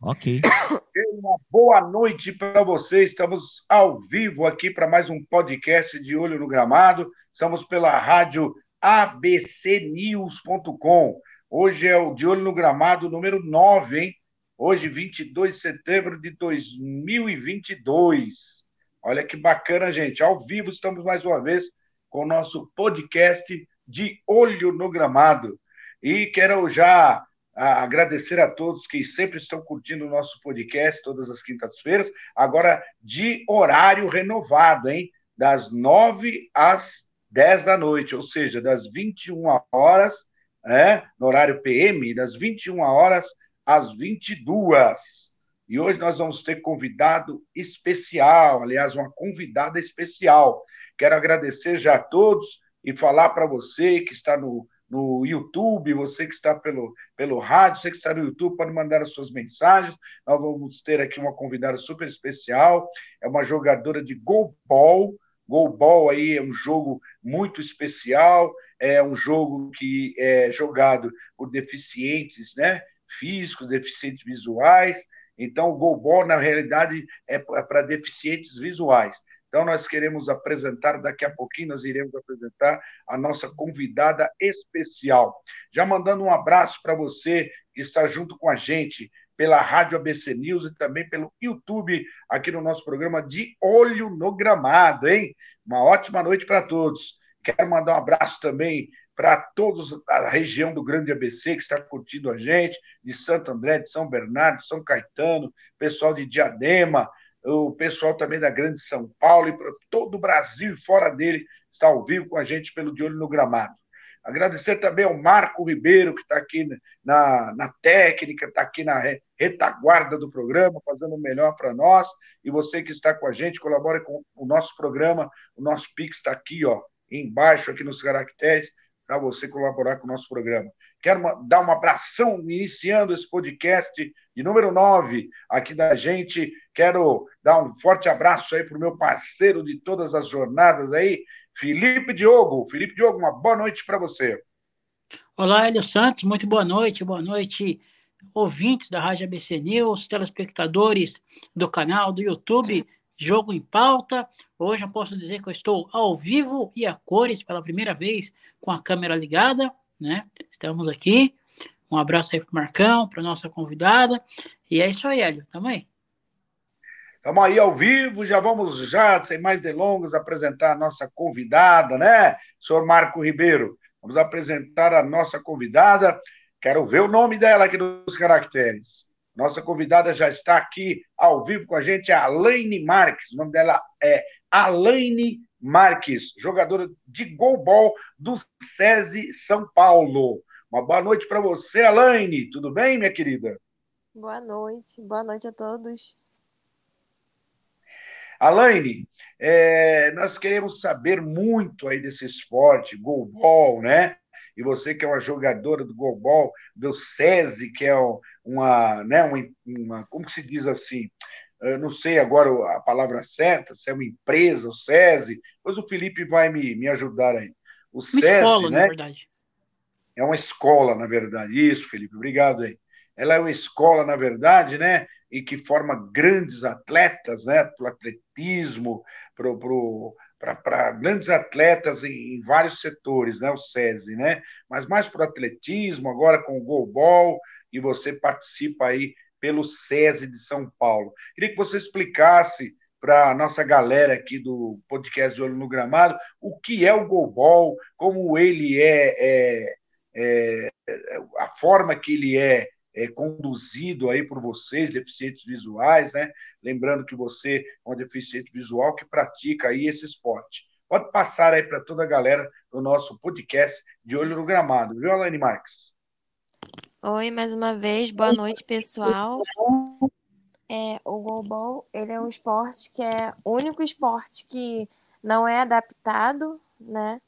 Ok. Uma boa noite para vocês. Estamos ao vivo aqui para mais um podcast de Olho no Gramado. Estamos pela rádio abcnews.com. Hoje é o de Olho no Gramado número 9, hein? Hoje, 22 de setembro de 2022. Olha que bacana, gente. Ao vivo estamos mais uma vez com o nosso podcast de Olho no Gramado. E quero já agradecer a todos que sempre estão curtindo o nosso podcast todas as quintas-feiras, agora de horário renovado, hein? Das 9 às 10 da noite, ou seja, das 21 horas, no horário PM, das 21 horas às 22. E hoje nós vamos ter convidado especial, aliás, uma convidada especial. Quero agradecer já a todos e falar para você que está no YouTube, você que está pelo rádio, você que está no YouTube, pode mandar as suas mensagens. Nós vamos ter aqui uma convidada super especial, é uma jogadora de goalball. Goalball aí é um jogo muito especial, é um jogo que é jogado por deficientes, né, físicos, deficientes visuais. Então, o goalball, na realidade, é para deficientes visuais. Então, nós queremos apresentar, daqui a pouquinho nós iremos apresentar a nossa convidada especial. Já mandando um abraço para você que está junto com a gente pela Rádio ABC News e também pelo YouTube, aqui no nosso programa de Olho no Gramado, hein? Uma ótima noite para todos. Quero mandar um abraço também para todos da região do Grande ABC que está curtindo a gente, de Santo André, de São Bernardo, São Caetano, pessoal de Diadema, o pessoal também da Grande São Paulo e para todo o Brasil e fora dele está ao vivo com a gente pelo De Olho no Gramado. Agradecer também ao Marco Ribeiro, que está aqui na técnica, está aqui na retaguarda do programa, fazendo o melhor para nós. E você que está com a gente, colabora com o nosso programa. O nosso Pix está aqui, ó, embaixo, aqui nos caracteres, para você colaborar com o nosso programa. Quero dar um abração, iniciando esse podcast de número 9 aqui da gente. Quero dar um forte abraço aí para o meu parceiro de todas as jornadas aí, Felipe Diogo. Felipe Diogo, uma boa noite para você. Olá, Hélio Santos, muito boa noite. Boa noite, ouvintes da Rádio ABC News, telespectadores do canal do YouTube Jogo em Pauta. Hoje eu posso dizer que eu estou ao vivo e a cores pela primeira vez com a câmera ligada, né? Estamos aqui. Um abraço aí para o Marcão, para a nossa convidada. E é isso aí, Hélio. Tamo aí. Tamo aí ao vivo. Já vamos, sem mais delongas, apresentar a nossa convidada, né? Senhor Marco Ribeiro. Vamos apresentar a nossa convidada. Quero ver o nome dela aqui nos caracteres. Nossa convidada já está aqui ao vivo com a gente, a Alaine Marques. O nome dela é Alaine Marques, jogadora de goalball do SESI São Paulo. Uma boa noite para você, Alaine. Tudo bem, minha querida? Boa noite a todos. Alaine, nós queremos saber muito aí desse esporte, goalball, né? E você que é uma jogadora do goalball, do SESI, que é uma como que se diz assim, eu não sei agora a palavra certa, se é uma empresa, o SESI, depois o Felipe vai me ajudar aí. O SESI, escola, né? Na verdade. É uma escola, na verdade. Isso, Felipe, obrigado aí. Ela é uma escola, na verdade, né? E que forma grandes atletas, né? Para o atletismo, para grandes atletas em vários setores, né, o SESI, né? Mas mais para o atletismo, agora com o goalball, e você participa aí pelo SESI de São Paulo. Queria que você explicasse para a nossa galera aqui do podcast de Olho no Gramado o que é o goalball, como ele a forma que ele é conduzido aí por vocês, deficientes visuais, né? Lembrando que você é um deficiente visual que pratica aí esse esporte. Pode passar aí para toda a galera do nosso podcast de Olho no Gramado, viu, Alaine Marques? Oi, mais uma vez, boa noite, pessoal. O goalball, ele é um esporte que é o único esporte que não é adaptado, né,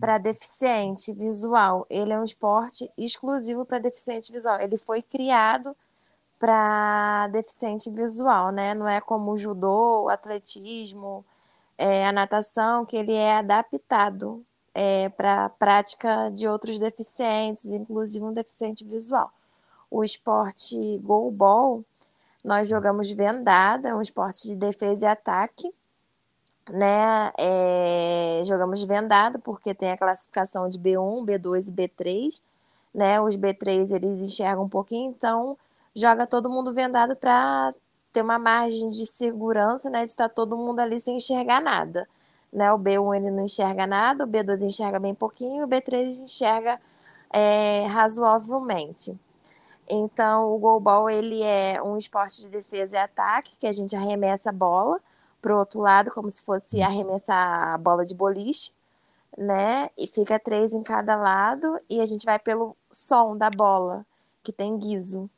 para deficiente visual. Ele é um esporte exclusivo para deficiente visual. Ele foi criado para deficiente visual, né? Não é como o judô, o atletismo, a natação, que ele é adaptado para a prática de outros deficientes, inclusive um deficiente visual. O esporte goalball, Nós jogamos vendada, um esporte de defesa e ataque, né? Jogamos vendado porque tem a classificação de B1, B2 e B3, né? Os B3 eles enxergam um pouquinho, então joga todo mundo vendado para ter uma margem de segurança, né? De estar todo mundo ali sem enxergar nada, né? O B1 ele não enxerga nada, o B2 enxerga bem pouquinho, o B3 enxerga razoavelmente. Então, o goalball, ele é um esporte de defesa e ataque, que a gente arremessa a bola para o outro lado, como se fosse arremessar a bola de boliche, né? E fica 3 em cada lado, e a gente vai pelo som da bola, que tem guiso.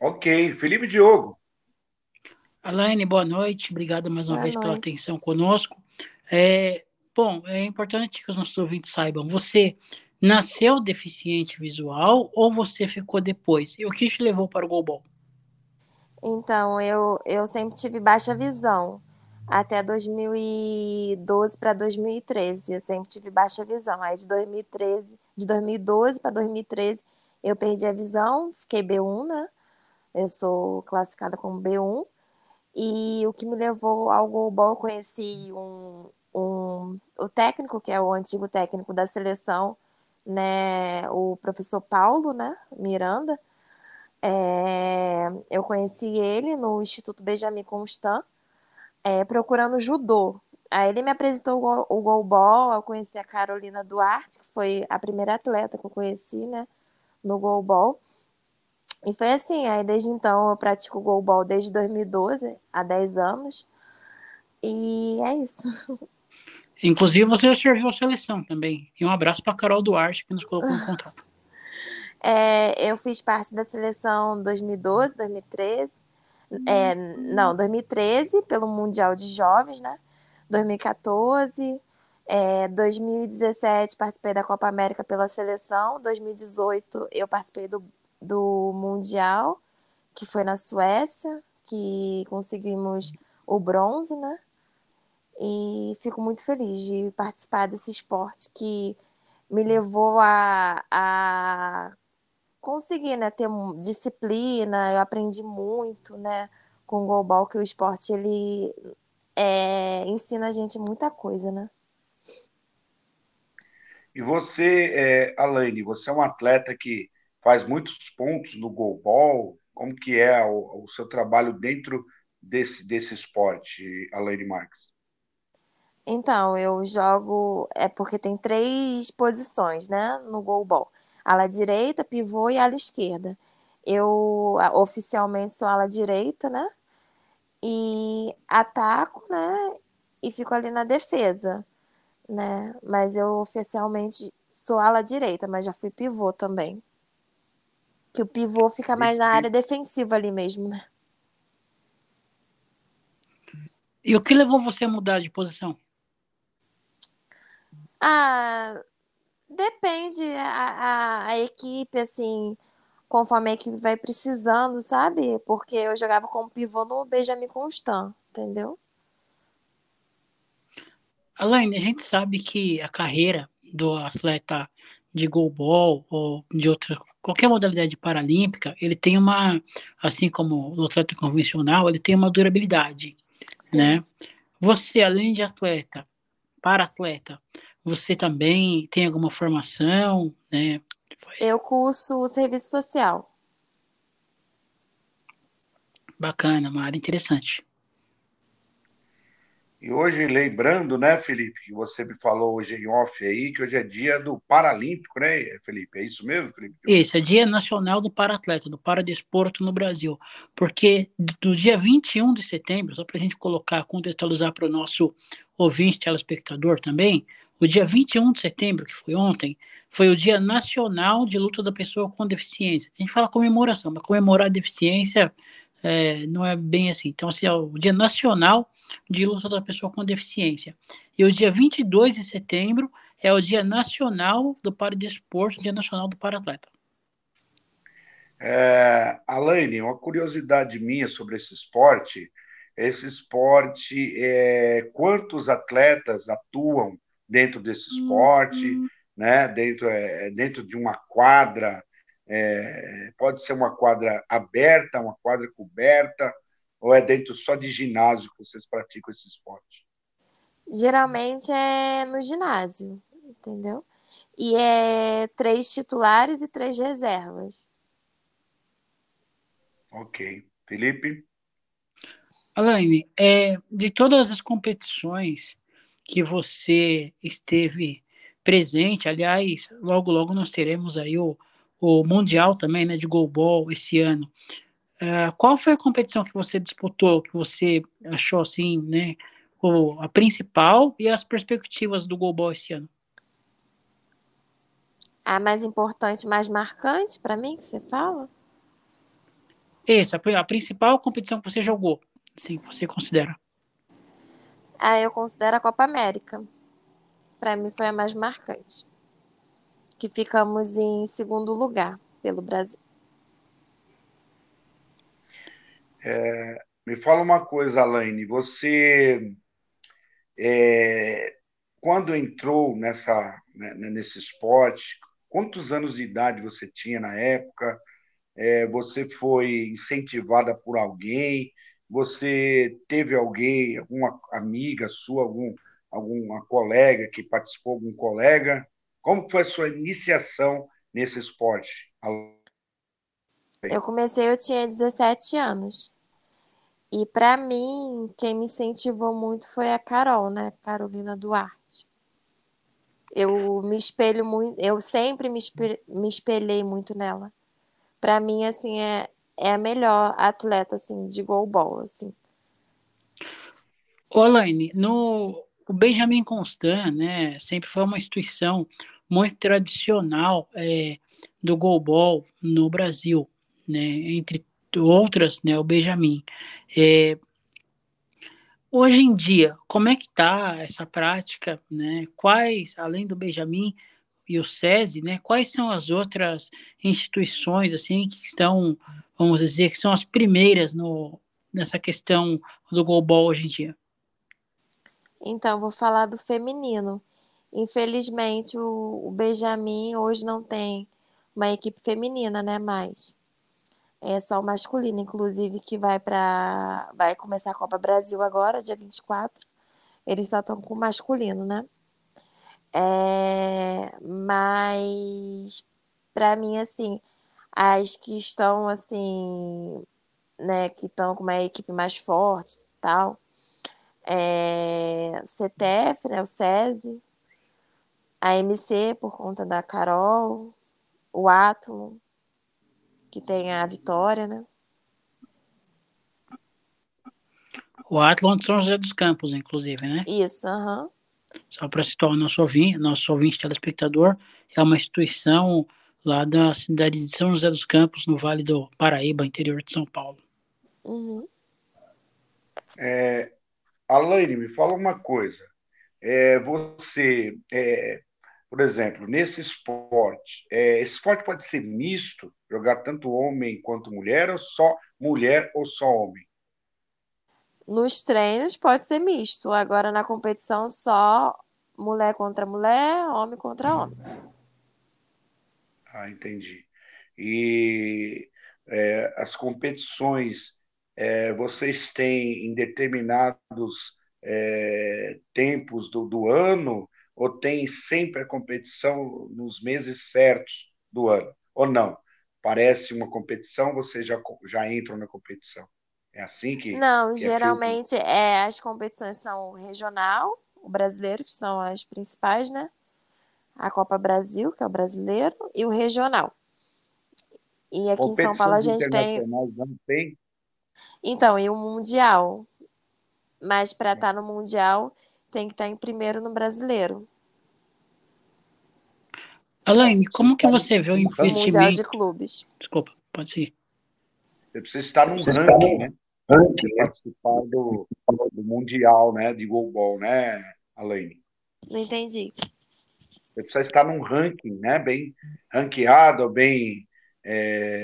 Ok. Felipe Diogo. Alaine, boa noite. Obrigado mais uma vez pela atenção conosco. Bom, é importante que os nossos ouvintes saibam, você nasceu deficiente visual ou você ficou depois? E o que te levou para o goalball? Então, eu sempre tive baixa visão. Até 2012 para 2013, eu sempre tive baixa visão. Aí de 2012 para 2013, eu perdi a visão, fiquei B1, né? Eu sou classificada como B1. E o que me levou ao goalball, eu conheci o técnico, que é o antigo técnico da seleção, né, o professor Paulo, né, Miranda. Eu conheci ele no Instituto Benjamin Constant, procurando judô. Aí ele me apresentou o goalball, eu conheci a Carolina Duarte, que foi a primeira atleta que eu conheci, né, no goalball. E foi assim, aí desde então eu pratico goalball desde 2012, há 10 anos, e é isso. Inclusive, você já serviu a seleção também. E um abraço para a Carol Duarte, que nos colocou em contato. Eu fiz parte da seleção 2012, 2013. 2013, pelo Mundial de Jovens, né? 2014. 2017, participei da Copa América pela seleção. 2018, eu participei do Mundial, que foi na Suécia, que conseguimos o bronze, né? E fico muito feliz de participar desse esporte que me levou a conseguir, né, ter disciplina. Eu aprendi muito, né, com o goalball, que o esporte ele ensina a gente muita coisa, né? E você, Alaine, você é um atleta que faz muitos pontos no goalball. Como que é o seu trabalho dentro desse esporte, Alaine Marques? Então, eu jogo... porque tem 3 posições, né, no goalball. Ala direita, pivô e ala esquerda. Eu, oficialmente, sou ala direita, né? E ataco, né? E fico ali na defesa, né? Mas eu, oficialmente, sou ala direita, mas já fui pivô também. Que o pivô fica mais na área defensiva ali mesmo, né? E o que levou você a mudar de posição? Depende a equipe, assim, conforme a equipe vai precisando, sabe? Porque eu jogava como pivô no Benjamin Constant, entendeu? Alaine, a gente sabe que a carreira do atleta de goalball ou de qualquer modalidade paralímpica, ele tem assim como o atleta convencional, ele tem uma durabilidade, né? Você, além de atleta, você também tem alguma formação, né? Eu curso serviço social. Bacana, uma área interessante. E hoje, lembrando, né, Felipe, que você me falou hoje em off aí, que hoje é dia do Paralímpico, né, Felipe? É isso mesmo, Felipe? Isso, é dia nacional do paratleta, do paradesporto no Brasil. Porque do dia 21 de setembro, só para a gente contextualizar para o nosso ouvinte, telespectador também, o dia 21 de setembro, que foi ontem, foi o Dia Nacional de Luta da Pessoa com Deficiência. A gente fala comemoração, mas comemorar a deficiência... não é bem assim. Então, assim, é o Dia Nacional de Luta da Pessoa com Deficiência. E o dia 22 de setembro é o Dia Nacional do Paradesporto, Dia Nacional do Paratleta. Alaine, uma curiosidade minha sobre esse esporte. Esse esporte, quantos atletas atuam dentro desse esporte, né? Dentro de uma quadra? Pode ser uma quadra aberta, uma quadra coberta, ou é dentro só de ginásio que vocês praticam esse esporte? Geralmente é no ginásio, entendeu? E é 3 titulares e 3 reservas. Ok. Felipe? Alaine, de todas as competições que você esteve presente, aliás, logo nós teremos aí o Mundial também, né, de goalball esse ano. Qual foi a competição que você disputou, que você achou assim, né, a principal, e as perspectivas do goalball esse ano? A mais importante, mais marcante para mim, que você fala? Isso, a principal competição que você jogou, assim, que você considera. Eu considero a Copa América. Para mim foi a mais marcante. Que ficamos em 2º lugar pelo Brasil. Me fala uma coisa, Alaine. Você, quando entrou nesse esporte, quantos anos de idade você tinha na época? Você foi incentivada por alguém? Você teve alguém, alguma amiga sua, alguma colega que participou, algum colega? Como foi a sua iniciação nesse esporte? Eu comecei, eu tinha 17 anos. E para mim, quem me incentivou muito foi a Carol, né? Carolina Duarte. Eu me espelho muito, eu sempre me espelhei muito nela. Para mim, assim, é a melhor atleta, assim, de goalball, assim. Alaine, o Benjamin Constant, né, sempre foi uma instituição muito tradicional do goalball no Brasil, né, entre outras, né, o Benjamin. Hoje em dia, como é que está essa prática, né? Quais, além do Benjamin e o SESI, né, quais são as outras instituições, assim, que estão, vamos dizer, que são as primeiras nessa questão do goalball hoje em dia? Então, vou falar do feminino. Infelizmente, o Benjamin hoje não tem uma equipe feminina, né, mais. É só o masculino, inclusive, que vai começar a Copa Brasil agora, dia 24. Eles só estão com o masculino, né? Mas, para mim, assim, as que estão, assim, né, que estão com uma equipe mais forte e tal... o CTF, né, o SESI, a MC, por conta da Carol, o Atlon, que tem a Vitória, né? O Atlon de São José dos Campos, inclusive, né? Isso, aham. Só para situar o nosso ouvinte telespectador, é uma instituição lá da cidade de São José dos Campos, no Vale do Paraíba, interior de São Paulo. Uhum. Alaine, me fala uma coisa. Você, por exemplo, nesse esporte, esse esporte pode ser misto, jogar tanto homem quanto mulher, ou só mulher ou só homem? Nos treinos pode ser misto. Agora, na competição, só mulher contra mulher, homem contra homem. Ah, entendi. E as competições... vocês têm em determinados tempos do ano, ou tem sempre a competição nos meses certos do ano? Ou não? Parece uma competição, vocês já entram na competição. É assim que... Não, que geralmente as competições são regional, o brasileiro, que são as principais, né? A Copa Brasil, que é o brasileiro, e o regional. E aqui em São Paulo a gente tem... Não tem? Então, e o Mundial. Mas para estar no Mundial, tem que estar em primeiro no Brasileiro. Alaine, como que você vê o investimento... Mundial de clubes. Desculpa, pode seguir. Você precisa estar num ranking, né? Ranking, participar do Mundial, né? De goalball, né, Alaine? Não entendi. Você precisa estar num ranking, né? Bem ranqueado, bem...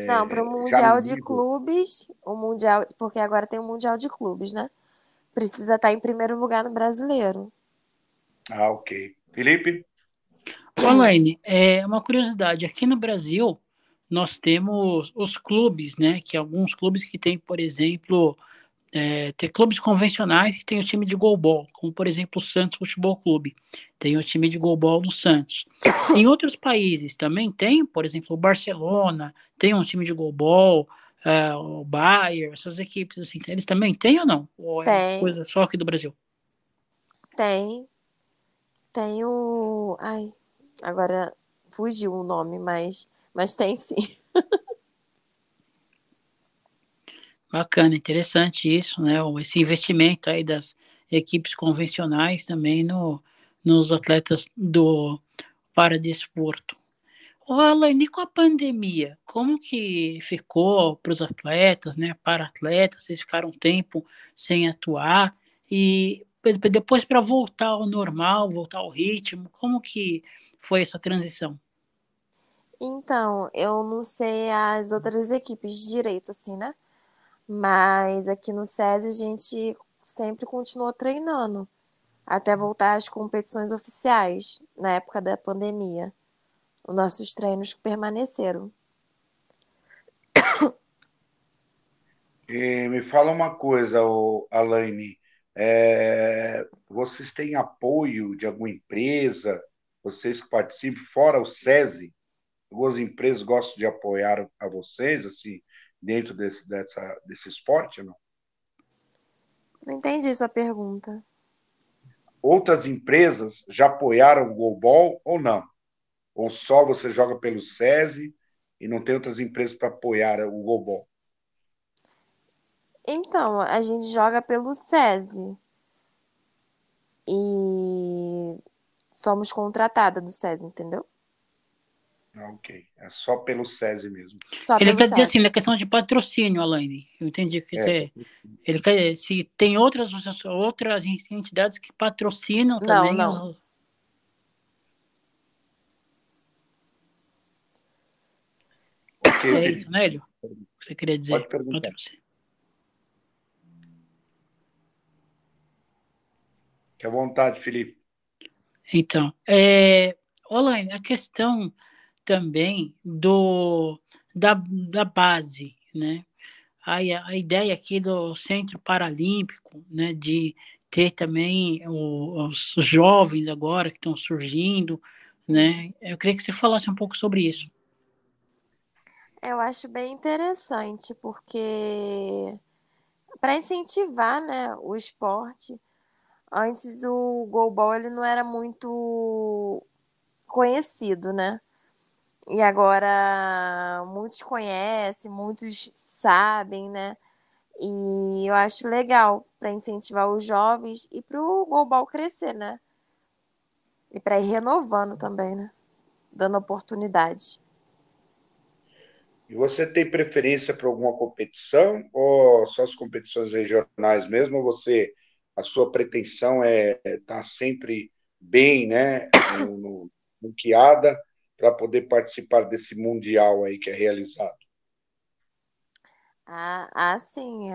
Não, para o Mundial de Clubes, o Mundial, porque agora tem o Mundial de Clubes, né? Precisa estar em primeiro lugar no brasileiro. Ah, ok. Felipe? Alaine, uma curiosidade. Aqui no Brasil, nós temos os clubes, né? Que alguns clubes que tem, por exemplo, tem clubes convencionais que tem o time de goalball, como por exemplo o Santos Futebol Clube, tem o time de goalball do Santos. Em outros países também tem, por exemplo, o Barcelona, tem um time de goalball, o Bayern, essas equipes assim, eles também têm ou não? Ou é tem. Coisa só aqui do Brasil? Tem o... Ai, agora fugiu o nome, mas tem sim. Bacana, interessante isso, né? Esse investimento aí das equipes convencionais também nos atletas do paradesporto. Alaine, com a pandemia, como que ficou para os atletas, né? Para atletas, vocês ficaram um tempo sem atuar e depois para voltar ao normal, voltar ao ritmo, como que foi essa transição? Então, eu não sei as outras equipes direito, assim, né? Mas aqui no SESI a gente sempre continuou treinando, até voltar às competições oficiais, na época da pandemia. Os nossos treinos permaneceram. E me fala uma coisa, Alaine. Vocês têm apoio de alguma empresa? Vocês que participam, fora o SESI, algumas empresas gostam de apoiar a vocês assim, dentro desse esporte, não? Não entendi sua pergunta. Outras empresas já apoiaram o goalball ou não? Ou só você joga pelo SESI e não tem outras empresas para apoiar o goalball? Então, a gente joga pelo SESI e somos contratada do SESI, entendeu? Ok, é só pelo SESI mesmo. Só ele quer dizer assim, na questão de patrocínio, Alaine, eu entendi que ele quer, se tem outras entidades que patrocinam também. Não. É isso, né, Hélio? Você queria dizer? Pode perguntar. Patrocínio. Fique à vontade, Felipe. Então, Alaine, a questão também da base, né? A ideia aqui do Centro Paralímpico, né, de ter também os jovens agora que estão surgindo, né? Eu queria que você falasse um pouco sobre isso. Eu acho bem interessante, porque para incentivar, né, o esporte, antes o goalball ele não era muito conhecido, né? E agora muitos conhecem, muitos sabem, né? E eu acho legal para incentivar os jovens e para o goalball crescer, né? E para ir renovando também, né? Dando oportunidade. E você tem preferência para alguma competição ou só as competições regionais mesmo? Ou a sua pretensão é estar sempre bem, né? Bloqueada, para poder participar desse Mundial aí que é realizado? Sim.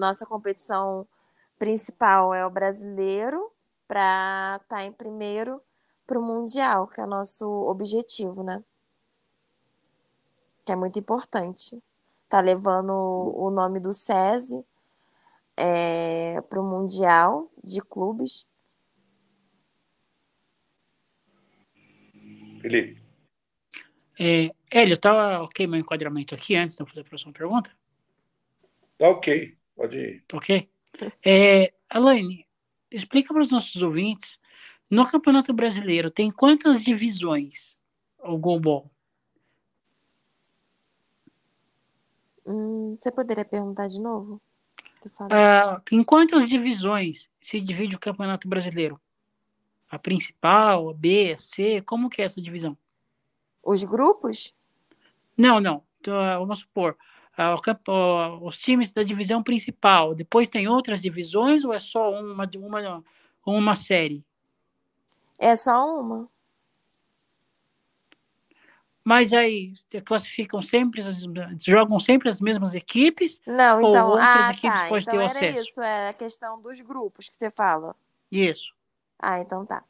Nossa competição principal é o brasileiro, para estar em primeiro para o Mundial, que é o nosso objetivo, né? Que é muito importante. Tá levando o nome do SESI para o Mundial de clubes. Felipe. Hélio, tá ok meu enquadramento aqui antes de eu fazer a próxima pergunta? Tá ok, pode ir. Tá ok. Alaine, explica para os nossos ouvintes, no Campeonato Brasileiro tem quantas divisões o goalball? Você poderia perguntar de novo? Em quantas divisões se divide o Campeonato Brasileiro? A principal, a B, a C, como que é essa divisão? Os grupos? Não. Então, vamos supor, os times da divisão principal, depois tem outras divisões ou é só uma série? É só uma. Mas aí, jogam sempre as mesmas equipes? Não, então, ou outras equipes podem ter acesso? Isso, é a questão dos grupos que você fala. Isso. Então tá.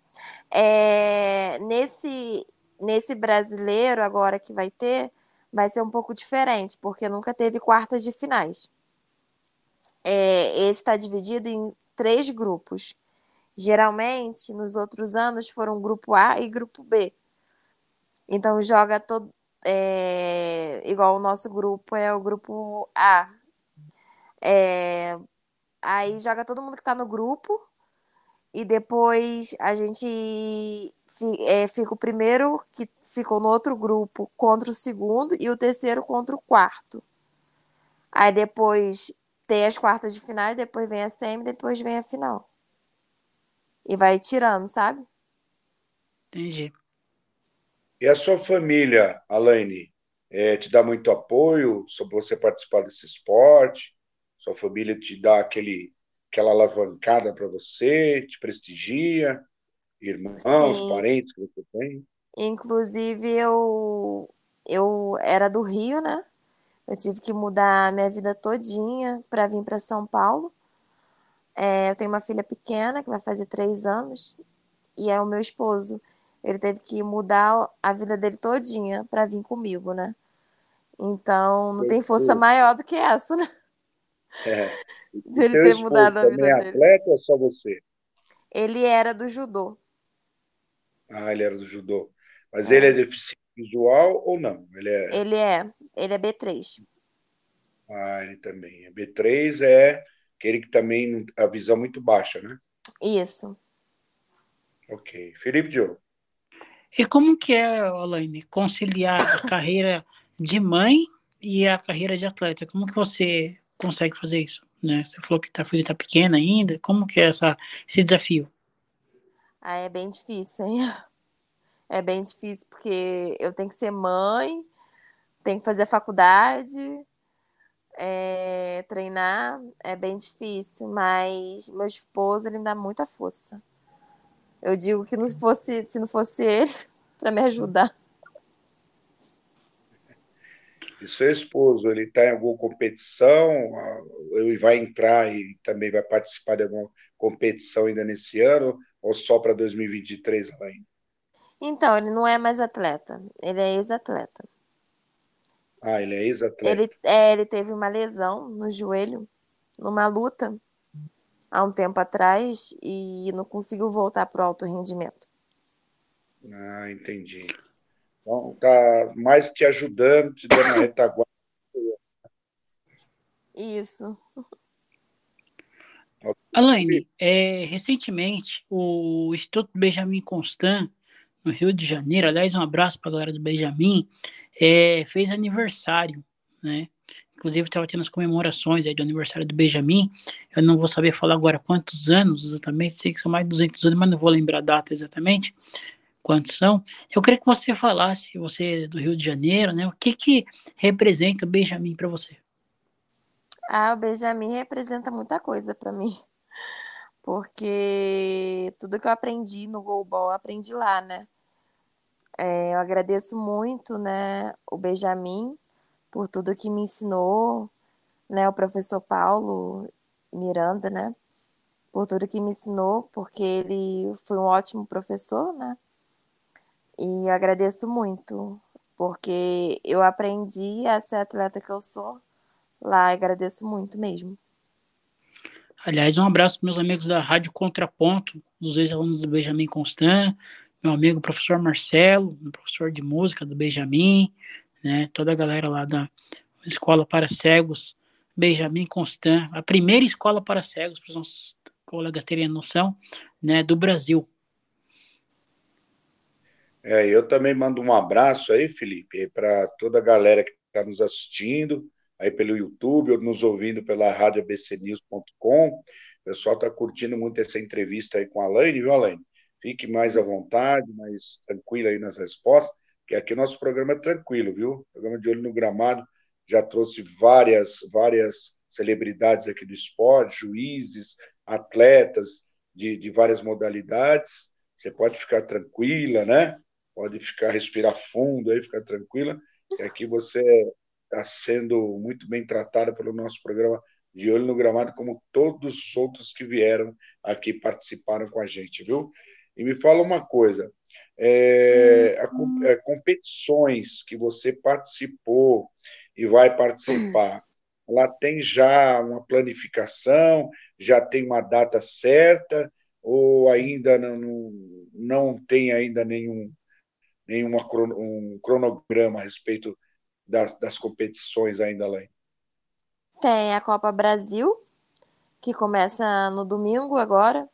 Nesse brasileiro agora que vai ter, vai ser um pouco diferente, porque nunca teve quartas de finais. Esse está dividido em 3 grupos. Geralmente, nos outros anos, foram grupo A e grupo B. Então, joga todo... igual o nosso grupo é o grupo A. Aí joga todo mundo que está no grupo e depois a gente fica o primeiro que ficou no outro grupo contra o segundo e o terceiro contra o quarto. Aí depois tem as quartas de final, depois vem a semi, depois vem a final. E vai tirando, sabe? Entendi. E a sua família, Alaine, te dá muito apoio sobre você participar desse esporte? Sua família te dá aquela alavancada para você, te prestigia, irmãos, sim, parentes que você tem? Inclusive, eu era do Rio, né? Eu tive que mudar a minha vida todinha para vir para São Paulo. Eu tenho uma filha pequena, que vai fazer 3 anos, e é o meu esposo. Ele teve que mudar a vida dele todinha para vir comigo, né? Então, não tem força maior do que essa, né? De ele ter mudado a vida dele. Atleta ou só você? Ele era do judô. Ah, ele era do judô. Mas ele é deficiente visual ou não? Ele é B3. Ah, ele também. B3 é aquele que também a visão muito baixa, né? Isso. Ok. Felipe Diogo. E como que é, Alaine, conciliar a carreira de mãe e a carreira de atleta? Como que você consegue fazer isso, né? Você falou que a filha está pequena ainda. Como que é esse desafio? Ah, é bem difícil, hein? É bem difícil porque eu tenho que ser mãe, tenho que fazer a faculdade, treinar. É bem difícil, mas meu esposo, ele me dá muita força. Eu digo que se não fosse ele para me ajudar. E seu esposo, ele está em alguma competição? Ele vai entrar e também vai participar de alguma competição ainda nesse ano? Ou só para 2023 ainda? Então, ele não é mais atleta. Ele é ex-atleta. Ah, ele é ex-atleta. Ele teve uma lesão no joelho, numa luta, há um tempo atrás, e não conseguiu voltar para o alto rendimento. Ah, entendi. Então, tá mais te ajudando, te dando retaguarda. Isso. Alaine, recentemente, o Instituto Benjamin Constant, no Rio de Janeiro, aliás, um abraço para a galera do Benjamin, fez aniversário, né? Inclusive, estava tendo as comemorações aí do aniversário do Benjamin. Eu não vou saber falar agora quantos anos exatamente, sei que são mais de 200 anos, mas não vou lembrar a data exatamente. Quantos são? Eu queria que você falasse, você do Rio de Janeiro, né? O que representa o Benjamin para você? Ah, o Benjamin representa muita coisa para mim, porque tudo que eu aprendi no goalball, eu aprendi lá, né? Eu agradeço muito, né, o Benjamin por tudo que me ensinou, né, o professor Paulo Miranda, né, por tudo que me ensinou, porque ele foi um ótimo professor, né? E agradeço muito, porque eu aprendi a ser atleta que eu sou lá, agradeço muito mesmo. Aliás, um abraço para meus amigos da Rádio Contraponto, dos ex-alunos do Benjamin Constant, meu amigo professor Marcelo, um professor de música do Benjamin, né, toda a galera lá da Escola para Cegos, Benjamin Constant, a primeira escola para cegos, para os nossos colegas terem noção, né, do Brasil. Eu também mando um abraço aí, Felipe, para toda a galera que está nos assistindo aí pelo YouTube ou nos ouvindo pela rádio abcnews.com. O pessoal está curtindo muito essa entrevista aí com a Alaine, viu, Alaine? Fique mais à vontade, mais tranquila aí nas respostas, porque aqui o nosso programa é tranquilo, viu? O programa de Olho no Gramado já trouxe várias celebridades aqui do esporte, juízes, atletas de várias modalidades. Você pode ficar tranquila, né? Pode respirar fundo aí, ficar tranquila. E aqui você está sendo muito bem tratada pelo nosso programa de Olho no Gramado, como todos os outros que vieram aqui participaram com a gente, viu? E me fala uma coisa, competições que você participou e vai participar, ela tem já uma planificação, já tem uma data certa, ou ainda não tem ainda nenhum cronograma a respeito das competições ainda lá? Tem a Copa Brasil, que começa no domingo agora.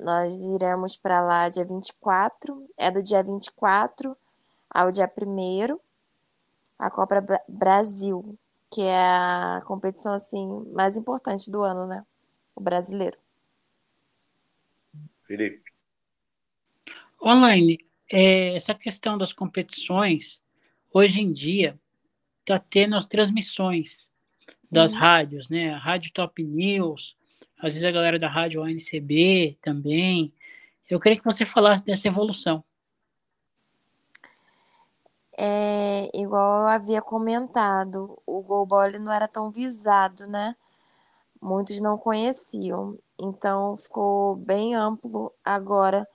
Nós iremos para lá dia 24. É do dia 24 ao dia 1º. A Copa Brasil, que é a competição assim, mais importante do ano, né? O brasileiro. Felipe. Alaine, essa questão das competições, hoje em dia, está tendo as transmissões das rádios, né? A Rádio Top News, às vezes a galera da Rádio ANCB também. Eu queria que você falasse dessa evolução. Igual eu havia comentado, o goalball não era tão visado, né? Muitos não conheciam, então ficou bem amplo agora,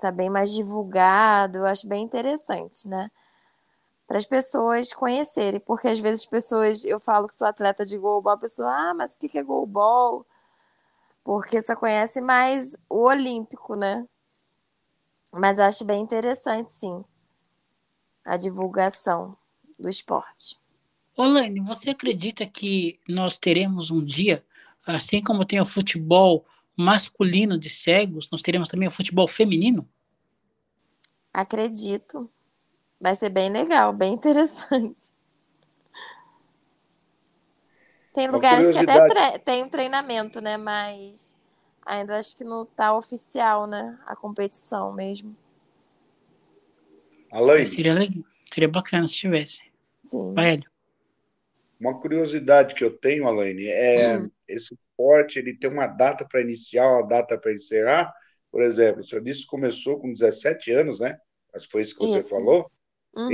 tá bem mais divulgado, eu acho bem interessante, né? Para as pessoas conhecerem, porque às vezes as pessoas, eu falo que sou atleta de goalball, a pessoa, mas o que é goalball? Porque só conhece mais o olímpico, né? Mas eu acho bem interessante, sim, a divulgação do esporte. Alaine, você acredita que nós teremos um dia, assim como tem o futebol masculino de cegos, nós teremos também o futebol feminino? Acredito. Vai ser bem legal, bem interessante. Tem lugares que até tem um treinamento, né? Mas ainda acho que não está oficial, né? A competição mesmo. Alaine. Seria bacana se tivesse. Sim. Vai, Hélio. Uma curiosidade que eu tenho, Alaine, esse esporte, ele tem uma data para iniciar, uma data para encerrar. Por exemplo, você disse que começou com 17 anos, né? Mas foi isso que você falou. Uhum.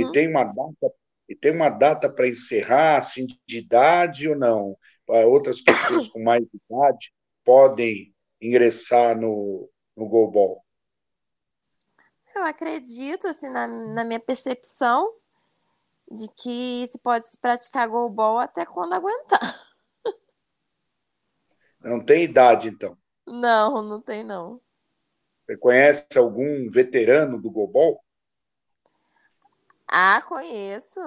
E tem uma data para encerrar, assim, de idade ou não? Outras pessoas com mais idade podem ingressar no goalball? Eu acredito, assim, na minha percepção, de que se pode se praticar goalball até quando aguentar. Não tem idade, então? Não tem, não. Você conhece algum veterano do goalball? Conheço.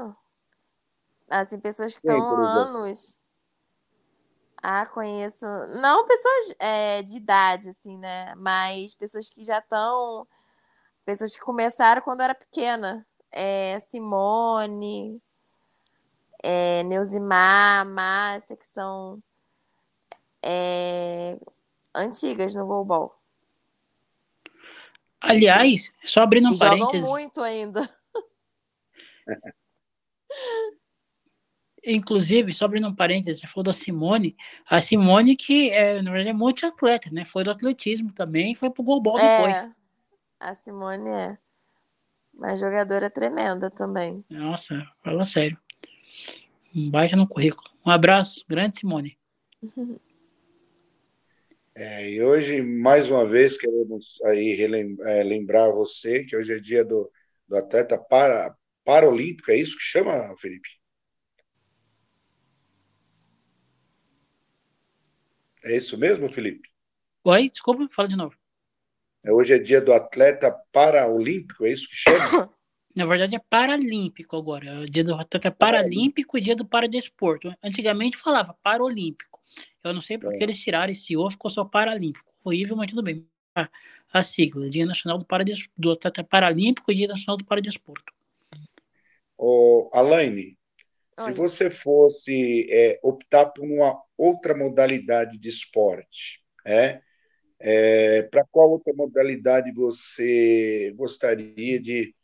Assim, pessoas que estão há anos. Conheço. Não pessoas de idade, assim, né? Mas pessoas que já estão... Pessoas que começaram quando era pequena. Simone, Neuzimar, Márcia, que são antigas no goalball. Aliás, só abrindo um parênteses... Jogam muito ainda. Inclusive, só abrindo um parênteses, você falou da Simone. A Simone que, na verdade, é multiatleta, né? Foi do atletismo também, foi pro goalball depois. A Simone é uma jogadora tremenda também. Nossa, fala sério. Um baita no currículo. Um abraço, grande Simone. E hoje, mais uma vez, queremos aí lembrar você que hoje é dia do atleta paralímpico. É isso que chama, Felipe? É isso mesmo, Felipe? Oi, desculpa, fala de novo. Hoje é dia do atleta paraolímpico, é isso que chama? Na verdade é paralímpico agora, é o dia do atleta paralímpico e dia do paradesporto. Antigamente falava parolímpico, eu não sei porque eles tiraram esse O, ficou só paralímpico, horrível, mas tudo bem. A sigla, dia nacional do atleta paralímpico e dia nacional do paradesporto. Alaine, se você fosse optar por uma outra modalidade de esporte, para qual outra modalidade você gostaria de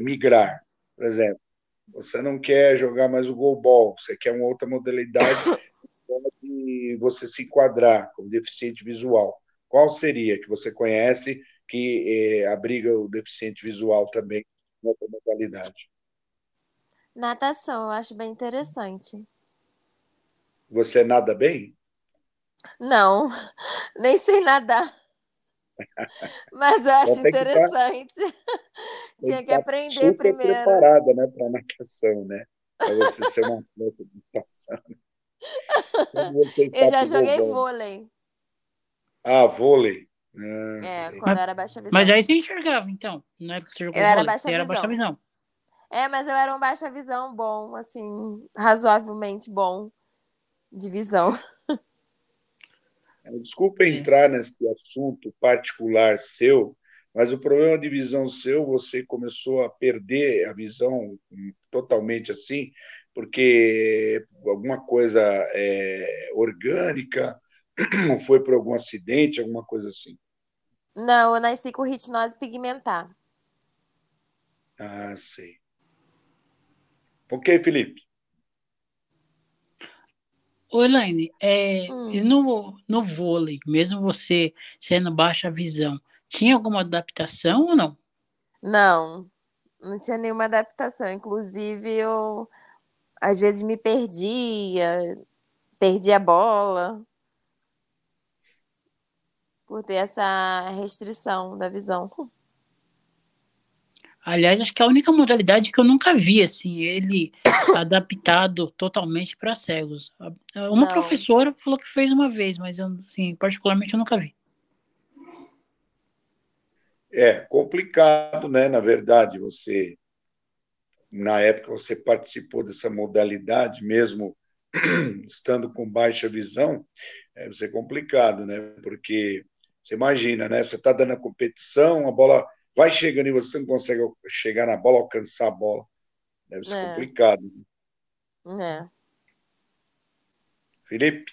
migrar? Por exemplo, você não quer jogar mais o goalball, você quer uma outra modalidade de você se enquadrar como deficiente visual. Qual seria que você conhece que abriga o deficiente visual também em outra modalidade? Natação, eu acho bem interessante. Você nada bem? Não, nem sei nadar. Mas eu acho interessante. Tinha que aprender super primeiro. Preparada, né, para natação, né? Para você ser uma atleta de natação. Eu já joguei vôlei. Ah, vôlei. Quando eu era baixa visão. Mas aí você enxergava, então. Na época que você jogou vôlei, era baixa visão. É, mas eu era um baixa visão bom, assim, razoavelmente bom de visão. Desculpa entrar nesse assunto particular seu, mas o problema de visão seu, você começou a perder a visão totalmente assim, porque alguma coisa orgânica, foi por algum acidente, alguma coisa assim? Não, eu nasci com retinose pigmentar. Ah, sei. Ok, Felipe. Ô, Elaine, no vôlei, mesmo você sendo baixa visão, tinha alguma adaptação ou não? Não, não tinha nenhuma adaptação. Inclusive, eu às vezes me perdi a bola por ter essa restrição da visão. Aliás, acho que é a única modalidade que eu nunca vi, assim, ele adaptado totalmente para cegos. Uma professora falou que fez uma vez, mas eu, assim, particularmente eu nunca vi. É complicado, né? Na verdade, você, na época, você participou dessa modalidade, mesmo estando com baixa visão, vai ser complicado, né? Porque você imagina, né? Você está dando a competição, a bola vai chegando e você não consegue chegar na bola, alcançar a bola. Deve ser complicado. Né? Felipe?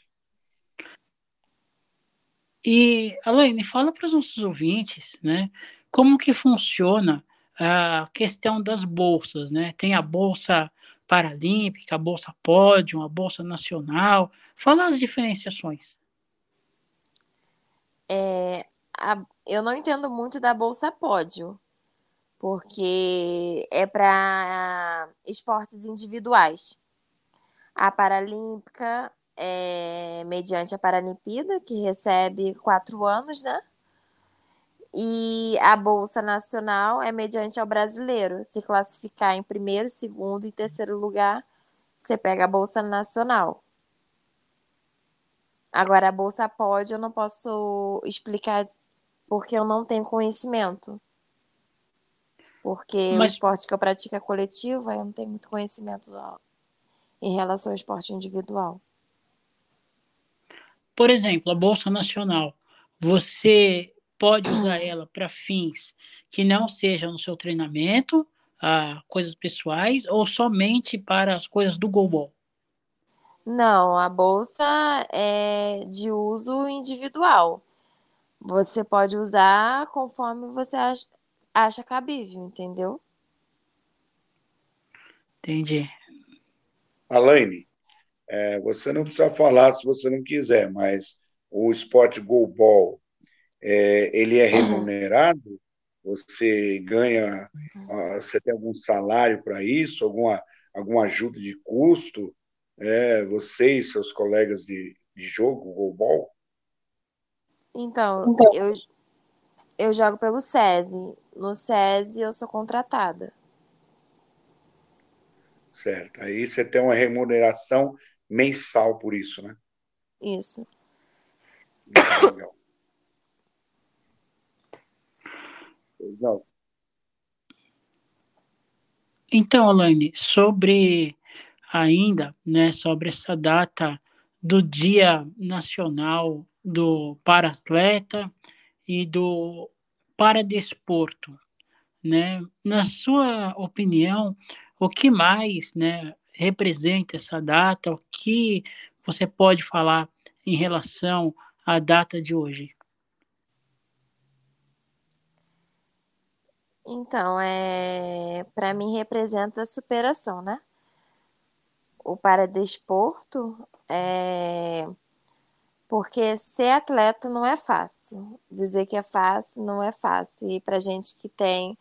E, Alaine, fala para os nossos ouvintes, né, como que funciona a questão das bolsas, né? Tem a bolsa paralímpica, a bolsa pódio, a bolsa nacional. Fala as diferenciações. Eu não entendo muito da bolsa pódio, porque é para esportes individuais. A paralímpica é mediante a Paralimpíada, que recebe 4 anos, né? E a bolsa nacional é mediante ao brasileiro. Se classificar em primeiro, segundo e terceiro lugar, você pega a bolsa nacional. Agora, a bolsa pódio eu não posso explicar porque eu não tenho conhecimento. Porque o esporte que eu pratico é coletivo, eu não tenho muito conhecimento em relação ao esporte individual. Por exemplo, a bolsa nacional, você pode usar ela para fins que não sejam no seu treinamento, coisas pessoais, ou somente para as coisas do goalball? Não, a bolsa é de uso individual. Você pode usar conforme você acha cabível, entendeu? Entendi. Alaine, você não precisa falar se você não quiser, mas o esporte goalball, ele é remunerado? Você ganha, você tem algum salário para isso? Alguma ajuda de custo? Você e seus colegas de jogo, goalball? Então, eu jogo pelo SESI. No SESI eu sou contratada. Certo. Aí você tem uma remuneração mensal por isso, né? Isso. Muito legal. Pois não. Então, Alaine, sobre essa data do Dia Nacional do Para-Atleta e do Paradesporto, né? Na sua opinião, o que mais, né, representa essa data? O que você pode falar em relação à data de hoje? Então, para mim representa superação, né? O paradesporto, porque ser atleta não é fácil, dizer que é fácil não é fácil, e para gente que tem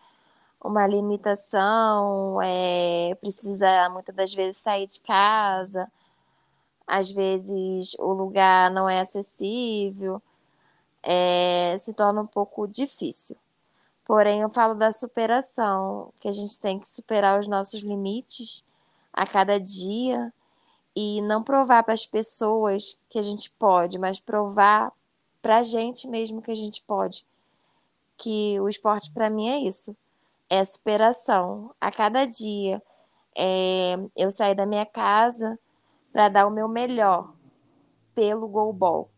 uma limitação, precisa muitas das vezes sair de casa, às vezes o lugar não é acessível, se torna um pouco difícil. Porém, eu falo da superação, que a gente tem que superar os nossos limites a cada dia e não provar para as pessoas que a gente pode, mas provar para a gente mesmo que a gente pode. Que o esporte, para mim, é isso. É superação. A cada dia, eu saí da minha casa para dar o meu melhor pelo goalball,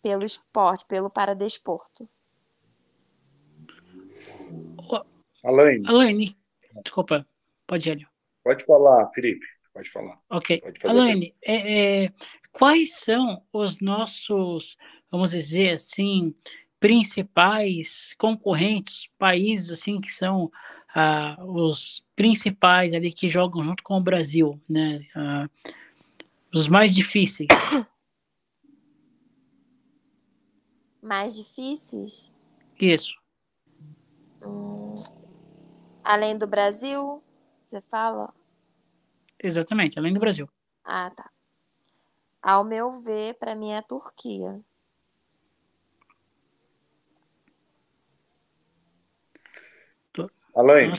pelo esporte, pelo paradesporto. Alaine, desculpa, pode, Hélio. Pode falar, Felipe, pode falar. Ok. Alaine, quais são os nossos, vamos dizer assim, principais concorrentes, países assim que são os principais ali que jogam junto com o Brasil, né? Os mais difíceis. Mais difíceis? Isso. Além do Brasil, você fala? Exatamente, além do Brasil. Ah, tá. Ao meu ver, para mim é a Turquia. Alaine,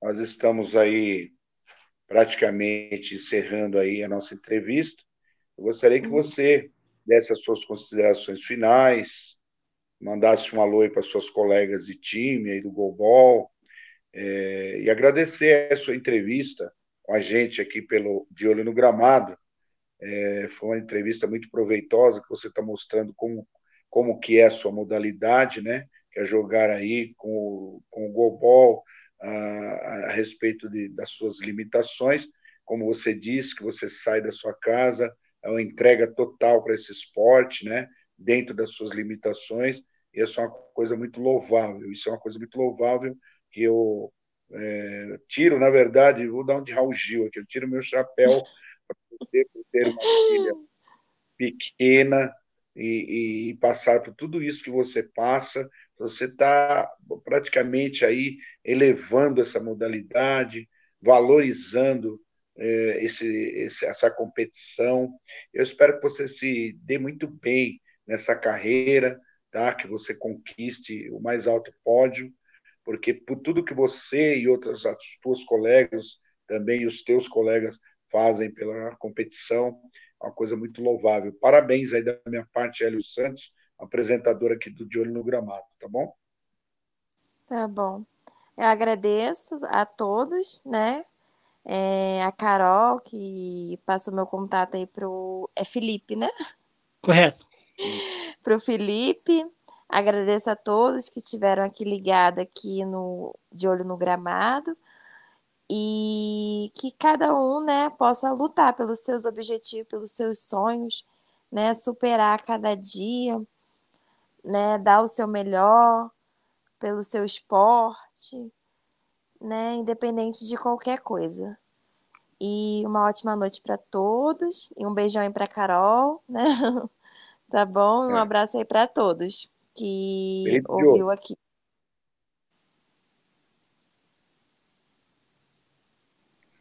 nós estamos aí praticamente encerrando aí a nossa entrevista. Eu gostaria que você desse as suas considerações finais, mandasse um alô aí para suas colegas de time aí do goalball, e agradecer a sua entrevista com a gente aqui pelo De Olho no Gramado. Foi uma entrevista muito proveitosa, que você está mostrando como que é a sua modalidade, né? Que é jogar aí com o goalball, a respeito das suas limitações, como você disse, que você sai da sua casa, é uma entrega total para esse esporte, né? Dentro das suas limitações, e isso é uma coisa muito louvável, que eu tiro, na verdade, vou dar um de Raul Gil aqui, eu tiro meu chapéu para você, por ter uma filha pequena, e passar por tudo isso que você passa. Você está praticamente aí elevando essa modalidade, valorizando essa competição. Eu espero que você se dê muito bem nessa carreira, tá? Que você conquiste o mais alto pódio, porque por tudo que você e outras as suas colegas também, e os teus colegas fazem pela competição, uma coisa muito louvável. Parabéns aí da minha parte, Hélio Santos, apresentadora aqui do De Olho no Gramado, tá bom? Tá bom. Eu agradeço a todos, né? A Carol, que passou meu contato aí pro... É Felipe, né? Correto. Pro Felipe. Agradeço a todos que estiveram aqui ligados aqui no De Olho no Gramado. E que cada um, né, possa lutar pelos seus objetivos, pelos seus sonhos, né, superar cada dia, né, dar o seu melhor pelo seu esporte, né, independente de qualquer coisa. E uma ótima noite para todos, e um beijão aí para Carol, né? Tá bom? Um abraço aí para todos que Beijo. Ouviu aqui.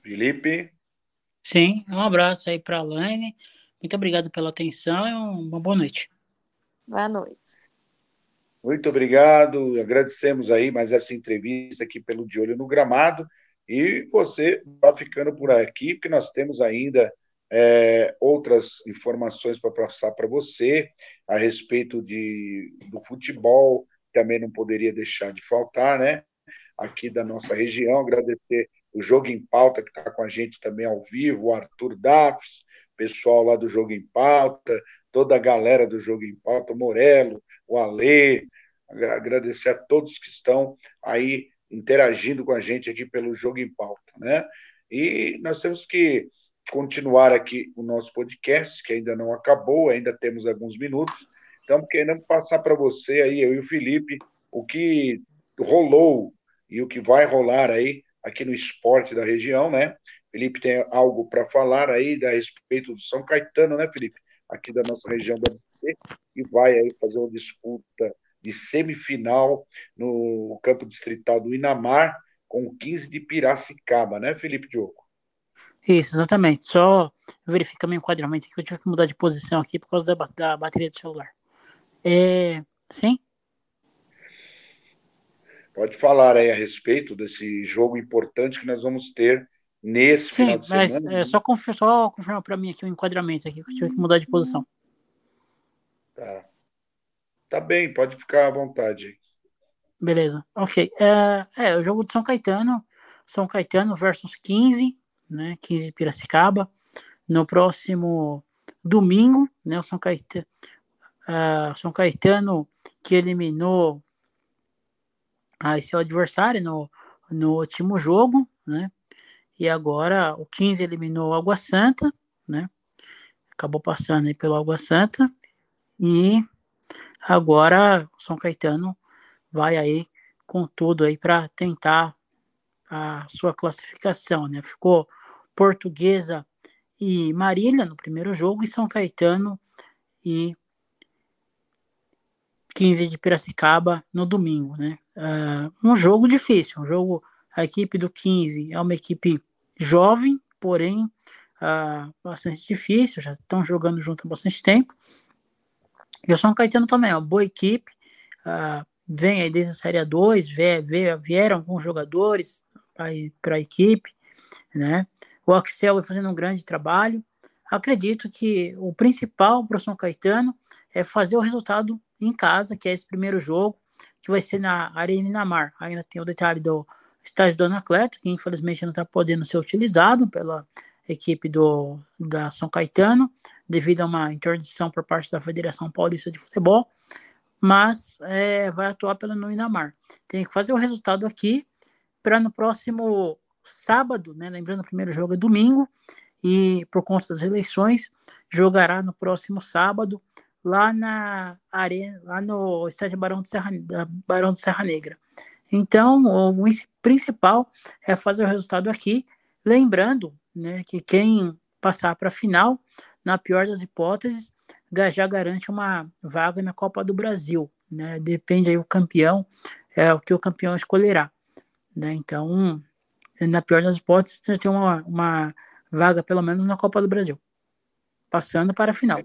Felipe? Sim, um abraço aí para a Alaine. Muito obrigado pela atenção e uma boa noite. Boa noite. Muito obrigado. Agradecemos aí mais essa entrevista aqui pelo De Olho no Gramado. E você vai ficando por aqui, porque nós temos ainda outras informações para passar para você a respeito do futebol, também não poderia deixar de faltar, né? Aqui da nossa região. Agradecer o Jogo em Pauta, que está com a gente também ao vivo, o Arthur Daffes, pessoal lá do Jogo em Pauta, toda a galera do Jogo em Pauta, o Morello, o Alê. Agradecer a todos que estão aí interagindo com a gente aqui pelo Jogo em Pauta, né? E nós temos que continuar aqui o nosso podcast, que ainda não acabou, ainda temos alguns minutos. Então, queremos passar para você aí, eu e o Felipe, o que rolou e o que vai rolar aí aqui no esporte da região, né? Felipe tem algo para falar aí a respeito do São Caetano, né, Felipe? Aqui da nossa região da ABC, e vai aí fazer uma disputa de semifinal no campo distrital do Inamar com o 15 de Piracicaba, né, Felipe Diogo? Isso, exatamente. Só verificar meu enquadramento aqui, que eu tive que mudar de posição aqui por causa da bateria do celular. Sim? Pode falar aí a respeito desse jogo importante que nós vamos ter nesse final de semana. Sim, mas só confirmar para mim aqui o enquadramento aqui, que eu tive que mudar de posição. Tá bem, pode ficar à vontade. Beleza, ok. O jogo de São Caetano. São Caetano versus 15, né? 15 de Piracicaba. No próximo domingo, né? O São Caetano que eliminou seu adversário no último jogo, né? E agora o 15 eliminou o Água Santa, né? Acabou passando aí pelo Água Santa. E agora o São Caetano vai aí com tudo aí para tentar a sua classificação, né? Ficou Portuguesa e Marília no primeiro jogo, e São Caetano e 15 de Piracicaba no domingo, né? Um jogo difícil, a equipe do 15 é uma equipe jovem, porém bastante difícil, já estão jogando junto há bastante tempo, e o São Caetano também é uma boa equipe, vem aí desde a Série A2, vieram alguns jogadores para a equipe, né? O Axel vai fazendo um grande trabalho. Acredito que o principal para o São Caetano é fazer o resultado em casa, que é esse primeiro jogo, que vai ser na Arena Inamar. Ainda tem o detalhe do estádio do Anacleto, que infelizmente não está podendo ser utilizado pela equipe da São Caetano, devido a uma interdição por parte da Federação Paulista de Futebol, mas vai atuar no Inamar. Tem que fazer o resultado aqui, para no próximo sábado, né, lembrando, o primeiro jogo é domingo, e por conta das eleições, jogará no próximo sábado, lá no estádio Barão de Serra Negra. Então, o principal é fazer o resultado aqui, lembrando, né, que quem passar para a final, na pior das hipóteses, já garante uma vaga na Copa do Brasil, né? Depende aí do campeão, o que o campeão escolherá, né? Então, na pior das hipóteses, já tem uma vaga pelo menos na Copa do Brasil, passando para a final.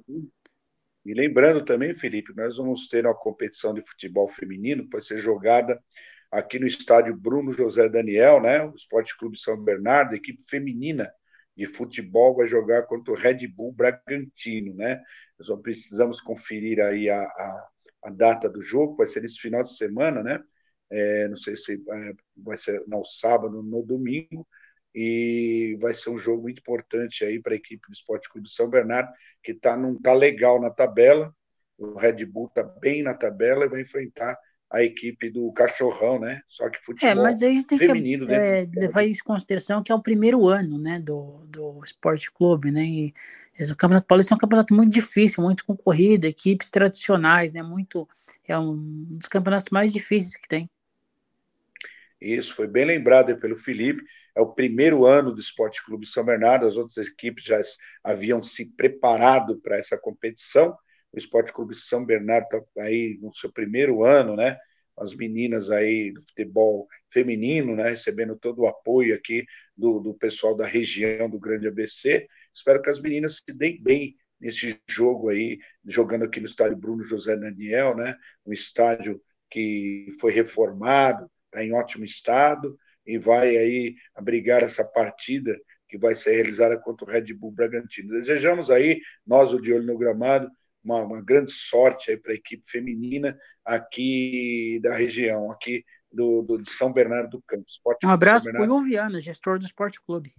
E lembrando também, Felipe, nós vamos ter uma competição de futebol feminino que vai ser jogada aqui no estádio Bruno José Daniel, né? O Esporte Clube São Bernardo, a equipe feminina de futebol, vai jogar contra o Red Bull Bragantino, né? Nós precisamos conferir aí a data do jogo, vai ser nesse final de semana, né? Não sei se vai ser no sábado, no domingo, e vai ser um jogo muito importante aí para a equipe do Esporte Clube São Bernardo, que não tá legal na tabela, o Red Bull tá bem na tabela e vai enfrentar a equipe do Cachorrão, né? Só que futebol mas a gente tem feminino, levar isso em consideração que é o primeiro ano, né, do Esporte Clube, né? E o Campeonato Paulista é um campeonato muito difícil, muito concorrido, equipes tradicionais, né? É um dos campeonatos mais difíceis que tem. Isso, foi bem lembrado pelo Felipe, é o primeiro ano do Esporte Clube São Bernardo, as outras equipes já haviam se preparado para essa competição. O Esporte Clube São Bernardo está aí no seu primeiro ano, né? As meninas aí do futebol feminino, né? Recebendo todo o apoio aqui do pessoal da região do Grande ABC. Espero que as meninas se deem bem nesse jogo aí, jogando aqui no estádio Bruno José Daniel, né? Um estádio que foi reformado, está em ótimo estado e vai aí abrigar essa partida que vai ser realizada contra o Red Bull Bragantino. Desejamos aí, nós, o De Olho no Gramado, uma grande sorte aí para a equipe feminina aqui da região, aqui de São Bernardo do Campo. Um abraço para o Luviana, gestor do Esporte Clube.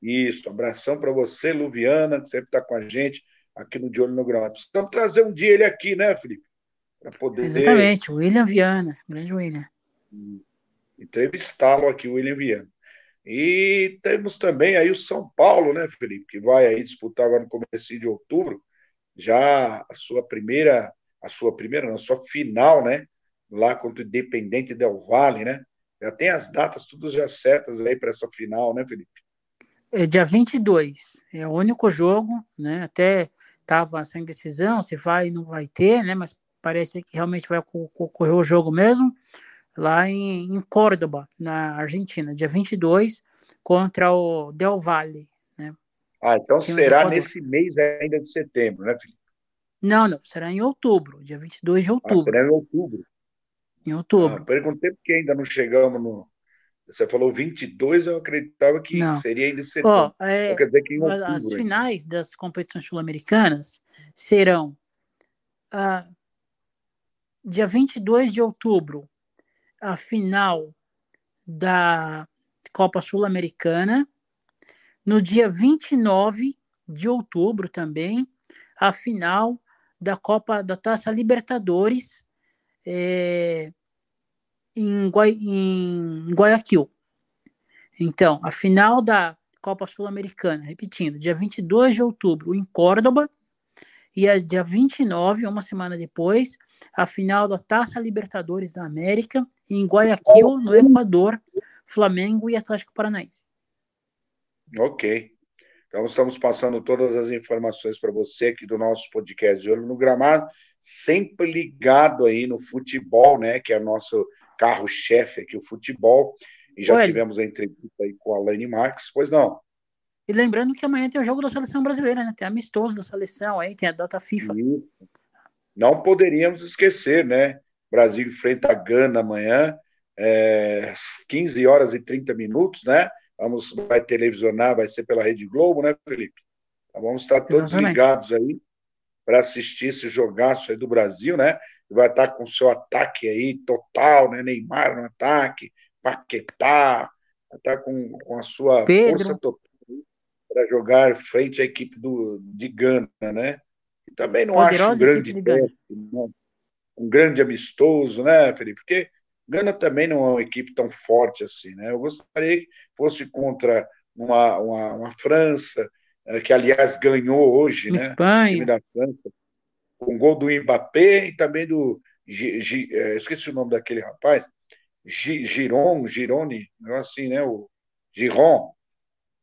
Isso, um abração para você, Luviana, que sempre está com a gente aqui no De Olho no Gramado. Precisamos trazer um dia ele aqui, né, Felipe? Para poder... Exatamente, William Viana, grande William. Entrevistá-lo aqui, William Viana. E temos também aí o São Paulo, né, Felipe, que vai aí disputar agora no começo de outubro, já a sua final, né, lá contra o Independiente Del Valle, né, já tem as datas todas já certas aí para essa final, né, Felipe? É dia 22, é o único jogo, né, até estava sem decisão, se vai não vai ter, né, mas parece que realmente vai ocorrer o jogo mesmo, lá em Córdoba, na Argentina, dia 22, contra o Del Valle, né? Ah, então será nesse mês ainda de setembro, né, Felipe? Não, será em outubro, dia 22 de outubro. Ah, será em outubro. Em outubro. Ah, perguntei porque ainda não chegamos no... Você falou 22, eu acreditava que seria ainda em setembro. Quer dizer que em outubro, as finais das competições sul-americanas serão dia 22 de outubro, a final da Copa Sul-Americana. No dia 29 de outubro também, a final da Copa da Taça Libertadores em Guayaquil. Então, a final da Copa Sul-Americana, repetindo, dia 22 de outubro em Córdoba, e dia 29, uma semana depois, a final da Taça Libertadores da América, em Guayaquil, no Equador, Flamengo e Atlético Paranaense. Ok. Então, estamos passando todas as informações para você aqui do nosso podcast de Olho no Gramado, sempre ligado aí no futebol, né, que é o nosso carro-chefe aqui, o futebol, e já tivemos a entrevista aí com a Alaine Marques, pois não? E lembrando que amanhã tem o jogo da Seleção Brasileira, né? Tem amistoso da Seleção aí, tem a data FIFA. Isso. Não poderíamos esquecer, né? Brasil enfrenta a Gana amanhã, 15 horas e 30 minutos, né? Vai televisionar, vai ser pela Rede Globo, né, Felipe? Então vamos estar todos ligados aí para assistir esse jogaço aí do Brasil, né? Vai estar com o seu ataque aí total, né? Neymar no ataque, Paquetá, vai estar com a sua força total para jogar frente à equipe de Gana, né? E também não acho um grande teste, né? Um grande amistoso, né, Felipe? Porque Gana também não é uma equipe tão forte assim, né? Eu gostaria que fosse contra uma França, que, aliás, ganhou hoje, né? Espanha. O time da França, com gol do Mbappé e também do... esqueci o nome daquele rapaz. Girone, assim, né? O Giron,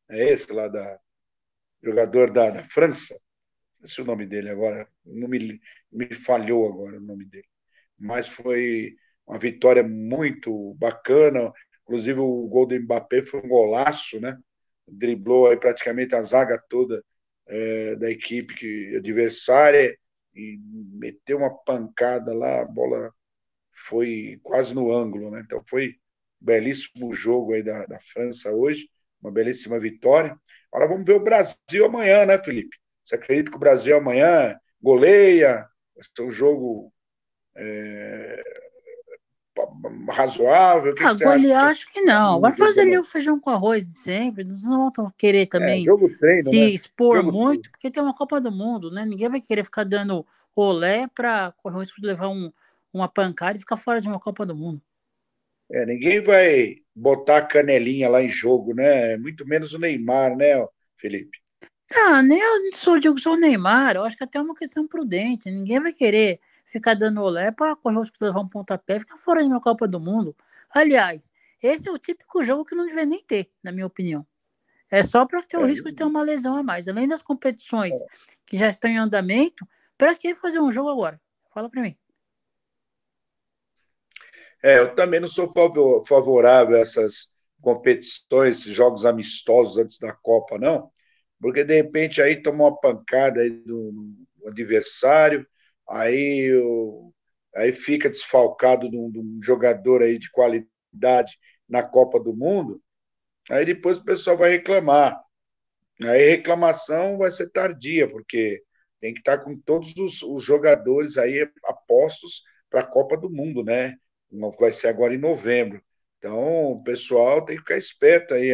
é esse lá da... jogador da França. Esse é o nome dele agora, não me falhou agora o nome dele, mas foi uma vitória muito bacana, inclusive o gol do Mbappé foi um golaço, né? Driblou aí praticamente a zaga toda da equipe adversária e meteu uma pancada lá, a bola foi quase no ângulo, né? Então foi um belíssimo jogo aí da França hoje, uma belíssima vitória. Agora vamos ver o Brasil amanhã, né, Felipe? Você acredita que o Brasil amanhã goleia? Vai ser um jogo razoável? Golear, acho que não. Vai fazer ali o feijão com arroz de sempre. Não vão querer também expor muito, porque tem uma Copa do Mundo, né? Ninguém vai querer ficar dando rolé para correr o risco de levar uma pancada e ficar fora de uma Copa do Mundo. Ninguém vai botar a canelinha lá em jogo, né? Muito menos o Neymar, né, Felipe? Nem eu sou o Neymar, eu acho que até é uma questão prudente, ninguém vai querer ficar dando olé para correr o risco de levar um pontapé, ficar fora de uma Copa do Mundo. Aliás, esse é o típico jogo que não devia nem ter, na minha opinião. É só para ter o risco de ter uma lesão a mais, além das competições que já estão em andamento. Para que fazer um jogo agora? Fala para mim. Eu também não sou favorável a essas competições, esses jogos amistosos antes da Copa, não. Porque, de repente, aí toma uma pancada aí do adversário, aí fica desfalcado de um jogador aí de qualidade na Copa do Mundo, aí depois o pessoal vai reclamar. Aí a reclamação vai ser tardia, porque tem que estar com todos os jogadores aí apostos para a Copa do Mundo, né? Vai ser agora em novembro. Então, o pessoal tem que ficar esperto aí,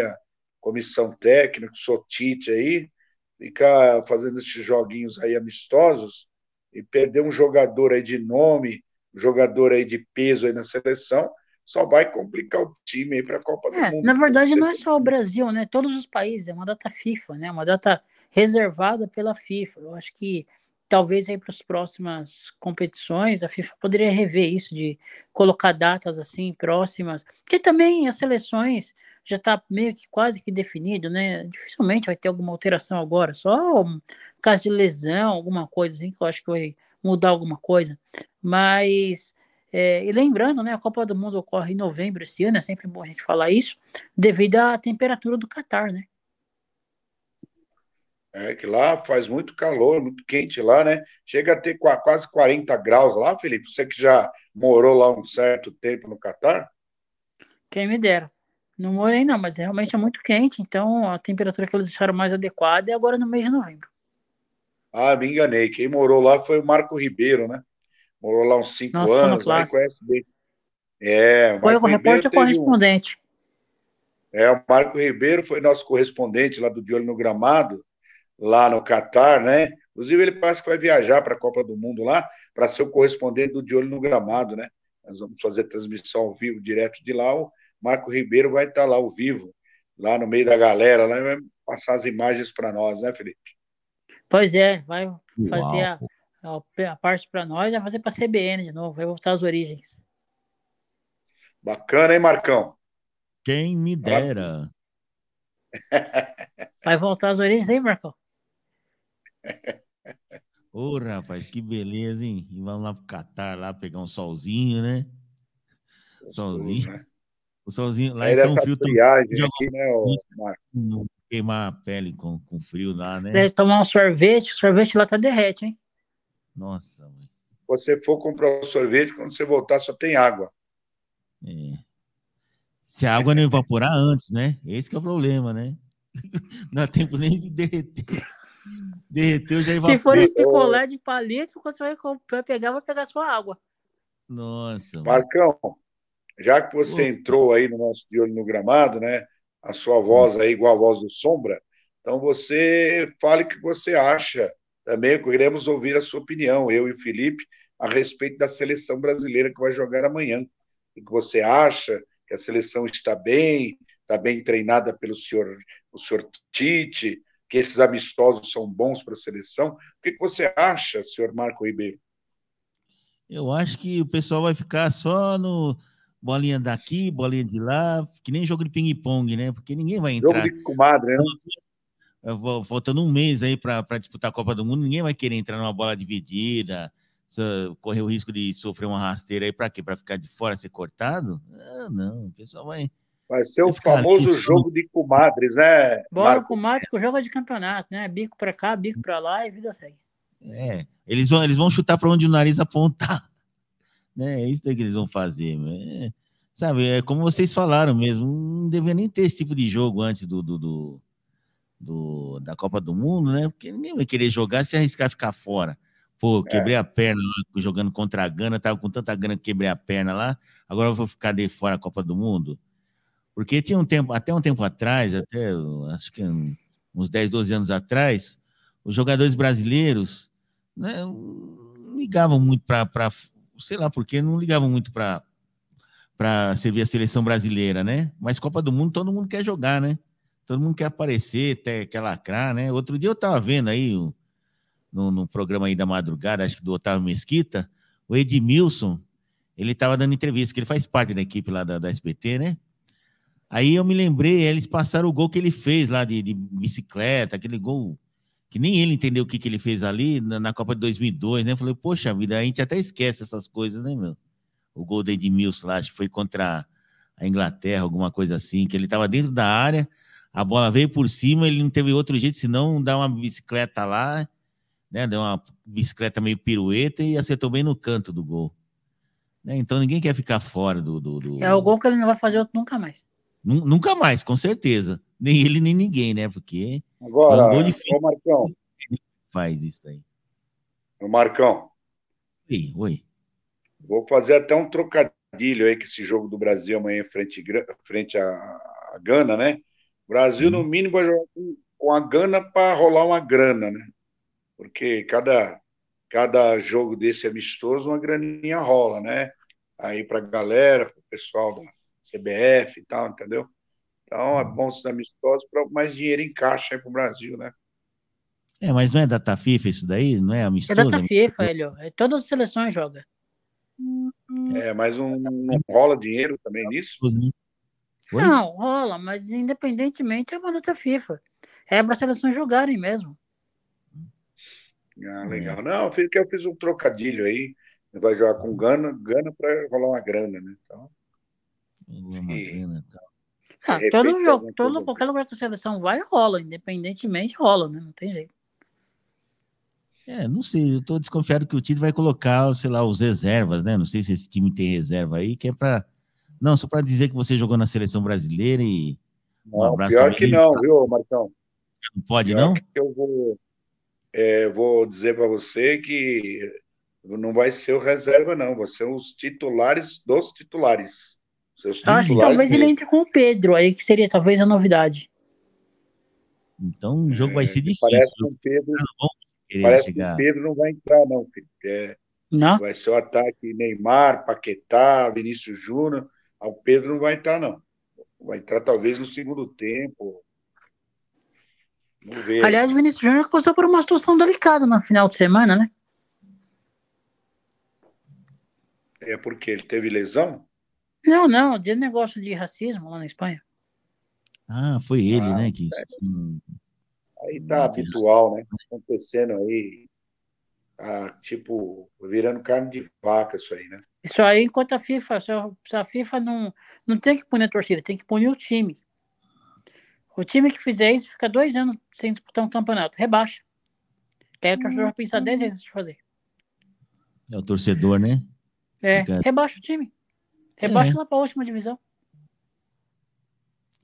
comissão técnica, o Tite aí, ficar fazendo esses joguinhos aí amistosos e perder um jogador aí de nome, um jogador aí de peso aí na seleção, só vai complicar o time aí para a Copa do Mundo. Na verdade, não é só o Brasil, né? Todos os países, é uma data FIFA, né? Uma data reservada pela FIFA. Eu acho que talvez aí para as próximas competições, a FIFA poderia rever isso de colocar datas assim próximas, porque também as seleções já está meio que quase que definido, né? Dificilmente vai ter alguma alteração agora, só caso de lesão, alguma coisa assim, que eu acho que vai mudar alguma coisa. Mas E lembrando, né, a Copa do Mundo ocorre em novembro esse ano, é sempre bom a gente falar isso, devido à temperatura do Catar, né? É que lá faz muito calor, muito quente lá, né? Chega a ter quase 40 graus lá, Felipe. Você que já morou lá um certo tempo no Catar? Quem me dera. Não morei não, mas realmente é muito quente, então a temperatura que eles deixaram mais adequada é agora no mês de novembro. Ah, me enganei. Quem morou lá foi o Marco Ribeiro, né? Morou lá uns 5 anos, lá conhece bem. Foi o repórter correspondente. O Marco Ribeiro foi nosso correspondente lá do De Olho no Gramado, lá no Catar, né? Inclusive, ele parece que vai viajar para a Copa do Mundo lá, para ser o correspondente do De Olho no Gramado, né? Nós vamos fazer transmissão ao vivo, direto de lá. O Marco Ribeiro vai estar lá ao vivo, lá no meio da galera, lá vai passar as imagens para nós, né, Felipe? Pois é, vai fazer a parte para nós, vai fazer para a CBN de novo, vai voltar às origens. Bacana, hein, Marcão? Quem me dera. Vai voltar às origens, hein, Marcão? Ô, rapaz, que beleza, hein? E vamos lá pro Catar, lá pegar um solzinho, né? Solzinho. Né? O solzinho lá é tão frio. Aqui, né, não queimar a pele com frio lá, né? Deve tomar um sorvete, o sorvete lá tá derrete, hein? Nossa, mãe. Se você for comprar um sorvete, quando você voltar só tem água. É. Se a água não evaporar antes, né? Esse que é o problema, né? Não há tempo nem de derreter. Derreteu, já evaporou. Se for um picolé de palito, quando você vai pegar sua água. Nossa. Marcão, já que você entrou aí no nosso De Olho no Gramado, né? A sua voz aí igual a voz do Sombra, então você fale o que você acha. Também queremos ouvir a sua opinião, eu e o Felipe, a respeito da seleção brasileira que vai jogar amanhã. O que você acha? Que a seleção está bem treinada pelo senhor Tite, que esses amistosos são bons para a seleção. O que você acha, senhor Marco Ribeiro? Eu acho que o pessoal vai ficar só no bolinha daqui, bolinha de lá, que nem jogo de ping-pong, né? Porque ninguém vai entrar. Jogo de comadre, né? Faltando um mês aí para disputar a Copa do Mundo, ninguém vai querer entrar numa bola dividida, correr o risco de sofrer uma rasteira aí para quê? Para ficar de fora, ser cortado? Não, o pessoal vai... Vai ser o famoso jogo de comadres, né? Bora comadre que joga de campeonato, né? Bico para cá, bico para lá e vida segue. Eles vão chutar para onde o nariz apontar. Né? É isso daí que eles vão fazer. Sabe, é como vocês falaram mesmo, não deveria nem ter esse tipo de jogo antes da Copa do Mundo, né? Porque ninguém vai querer jogar se arriscar ficar fora. Pô, quebrei a perna lá, jogando contra a Gana, tava com tanta grana que quebrei a perna lá, agora eu vou ficar de fora da Copa do Mundo. Porque tinha um tempo atrás, até acho que uns 10, 12 anos atrás, os jogadores brasileiros, né, não ligavam muito para, sei lá por quê, não ligavam muito para servir a seleção brasileira, né? Mas Copa do Mundo todo mundo quer jogar, né? Todo mundo quer aparecer, quer lacrar, né? Outro dia eu tava vendo aí no programa aí da madrugada, acho que do Otávio Mesquita, o Edmilson, ele estava dando entrevista, que ele faz parte da equipe lá da SBT, né? Aí eu me lembrei, eles passaram o gol que ele fez lá de bicicleta, aquele gol que nem ele entendeu o que ele fez ali na Copa de 2002, né? Eu falei, poxa vida, a gente até esquece essas coisas, né, meu? O gol do Edmilson lá, acho que foi contra a Inglaterra, alguma coisa assim, que ele estava dentro da área, a bola veio por cima, ele não teve outro jeito senão dar uma bicicleta lá, né, deu uma bicicleta meio pirueta e acertou bem no canto do gol. Né, então ninguém quer ficar fora do... É o gol que ele não vai fazer outro nunca mais. Nunca mais, com certeza. Nem ele, nem ninguém, né? Porque... Agora, é um gol difícil. Ô Marcão. Faz isso aí. Ô Marcão. Oi. Vou fazer até um trocadilho aí que esse jogo do Brasil amanhã frente à Gana, né? O Brasil, no mínimo, vai jogar com a Gana para rolar uma grana, né? Porque cada jogo desse amistoso, uma graninha rola, né? Aí para a galera, para o pessoal da CBF e tal, entendeu? Então é bom esses amistosos para mais dinheiro em caixa aí pro Brasil, né? Mas não é data FIFA isso daí? Não é amistoso? É data FIFA, Hélio. Todas as seleções jogam. Mas não rola dinheiro também nisso? Não, rola, mas independentemente é uma data FIFA. É para as seleções jogarem mesmo. Ah, legal. Não, eu fiz um trocadilho aí, Vai jogar com Gana para rolar uma grana, né? Então, todo jogo, qualquer lugar da seleção vai e rola, independentemente rola, né? Não tem jeito. Não sei, eu tô desconfiado que o Tite vai colocar, sei lá, os reservas, né? Não sei se esse time tem reserva aí, que é pra... Não, só pra dizer que você jogou na Seleção Brasileira e... Um abraço. Pior que não, viu, Marcão? Não pode, não? Eu vou dizer pra você que não vai ser o reserva, não. Vai ser os titulares dos titulares. Acho que talvez ele entre com o Pedro, aí que seria talvez a novidade. Então o jogo vai ser difícil. Parece que o Pedro... que o Pedro não vai entrar, não, filho. Não? Vai ser o ataque Neymar, Paquetá, Vinícius Júnior. O Pedro não vai entrar, não. Vai entrar talvez no segundo tempo. Vamos ver. Aliás, o Vinícius Júnior passou por uma situação delicada no final de semana, né? É porque ele teve lesão? Não. De negócio de racismo lá na Espanha. Ah, foi ele, né? Que... Aí tá habitual, né? Acontecendo aí, virando carne de vaca isso aí, né? Isso aí, enquanto a FIFA, não tem que punir a torcida, tem que punir o time. O time que fizer isso fica 2 anos sem disputar um campeonato, rebaixa. Até o torcedor vai pensar 10 vezes antes de fazer. É o torcedor, né? Rebaixa o time. Rebaixa lá pra última divisão.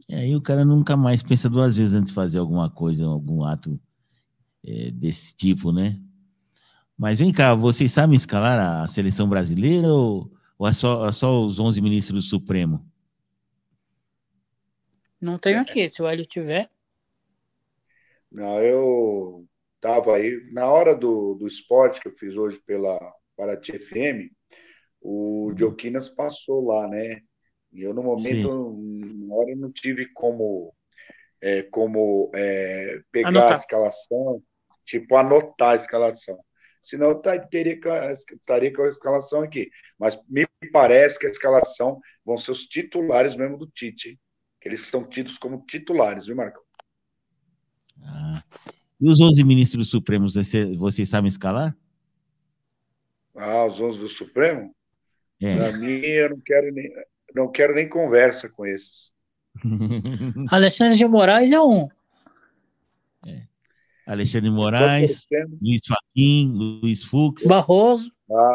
E aí o cara nunca mais pensa 2 vezes antes de fazer alguma coisa, algum ato desse tipo, né? Mas vem cá, vocês sabem escalar a seleção brasileira ou é só os 11 ministros do Supremo? Não tenho aqui, se o Hélio tiver. Não, eu estava aí, na hora do esporte que eu fiz hoje pela Paraty FM, o Dioquinas passou lá, né? E eu, no momento, na hora, não tive como pegar anotar a escalação, anotar a escalação. Senão eu estaria com a escalação aqui. Mas me parece que a escalação vão ser os titulares mesmo do Tite. Eles são tidos como titulares, viu, Marcão? E os 11 ministros supremos, vocês sabem escalar? Os 11 do Supremo? Para mim, eu não quero nem conversa com esses. Alexandre de Moraes é um. Alexandre de Moraes, Luiz Fachin, Luiz Fux, Barroso.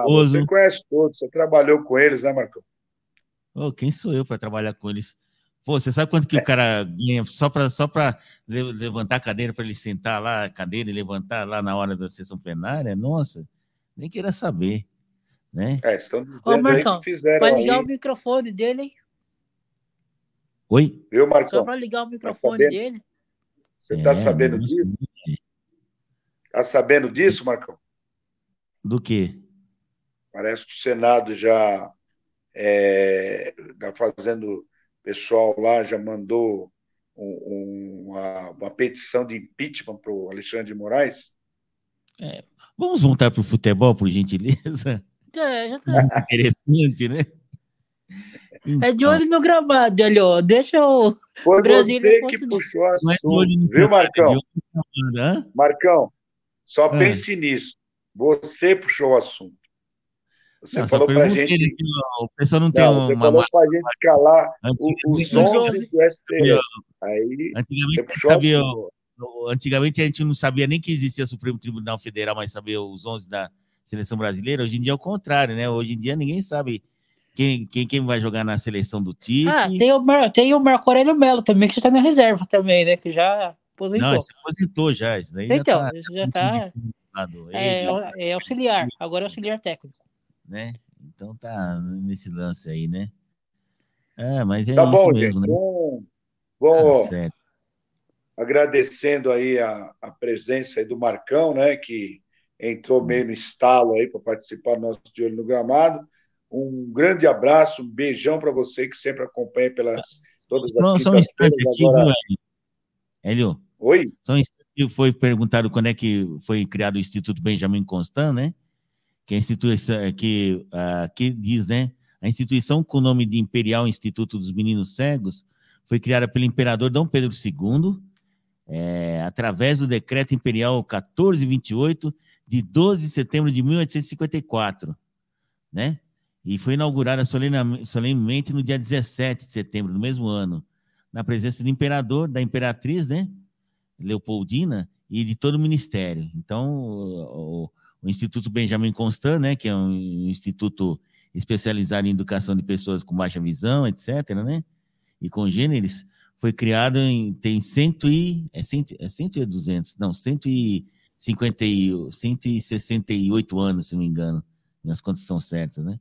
Você conhece todos, você trabalhou com eles, né, Marcão? Quem sou eu para trabalhar com eles? Você sabe quanto que o cara ganha só para levantar a cadeira, para ele sentar lá a cadeira e levantar lá na hora da sessão plenária? Nossa, nem queira saber. Né? Estão dizendo Marcão, que fizeram vai ligar aí o microfone dele, hein? Oi? Viu, Marcão? Só para ligar o microfone dele. Você está sabendo disso? Está sabendo disso, Marcão? Do quê? Parece que o Senado já está fazendo... O pessoal lá já mandou uma petição de impeachment para o Alexandre de Moraes. Vamos voltar para o futebol, por gentileza? Já tá. Interessante, né? Então. É de olho no gramado, Hélio. Deixa o Brasil... Foi você que puxou a sua. Viu, Marcão? Marcão, só pense nisso. Você puxou o assunto. Você falou pra gente... O pessoal não tem você uma... Você falou pra gente escalar os 11 do STF. Aí, antigamente a gente não sabia nem que existia o Supremo Tribunal Federal, mas sabia os 11 da Seleção Brasileira. Hoje em dia é o contrário, né? Hoje em dia ninguém sabe... Quem vai jogar na seleção do Tite? Tem o Marco Aurélio Melo também, que já está na reserva também, né? Que já aposentou. Não, ele se aposentou já. Isso daí então, já está é auxiliar, agora é auxiliar técnico. Né? Então tá nesse lance aí, né? Mas é tá isso bom, mesmo, gente. Né? Bom, agradecendo aí a presença aí do Marcão, né? Que entrou meio no estalo aí para participar do nosso De Olho no Gramado. Um grande abraço, um beijão para você que sempre acompanha todas as quintas-feiras. Só um instante aqui, agora... Hélio. Oi? Só um instante, foi perguntado quando é que foi criado o Instituto Benjamin Constant, né? Que é a instituição que diz, né? A instituição com o nome de Imperial Instituto dos Meninos Cegos foi criada pelo imperador Dom Pedro II, através do decreto imperial 1428, de 12 de setembro de 1854. né? E foi inaugurada solenemente no dia 17 de setembro, no mesmo ano, na presença do imperador, da imperatriz, né, Leopoldina, e de todo o ministério. Então, o Instituto Benjamin Constant, né, que é um instituto especializado em educação de pessoas com baixa visão, etc., né, e congêneres, foi criado em, tem 168 anos, se não me engano. Minhas contas estão certas, né?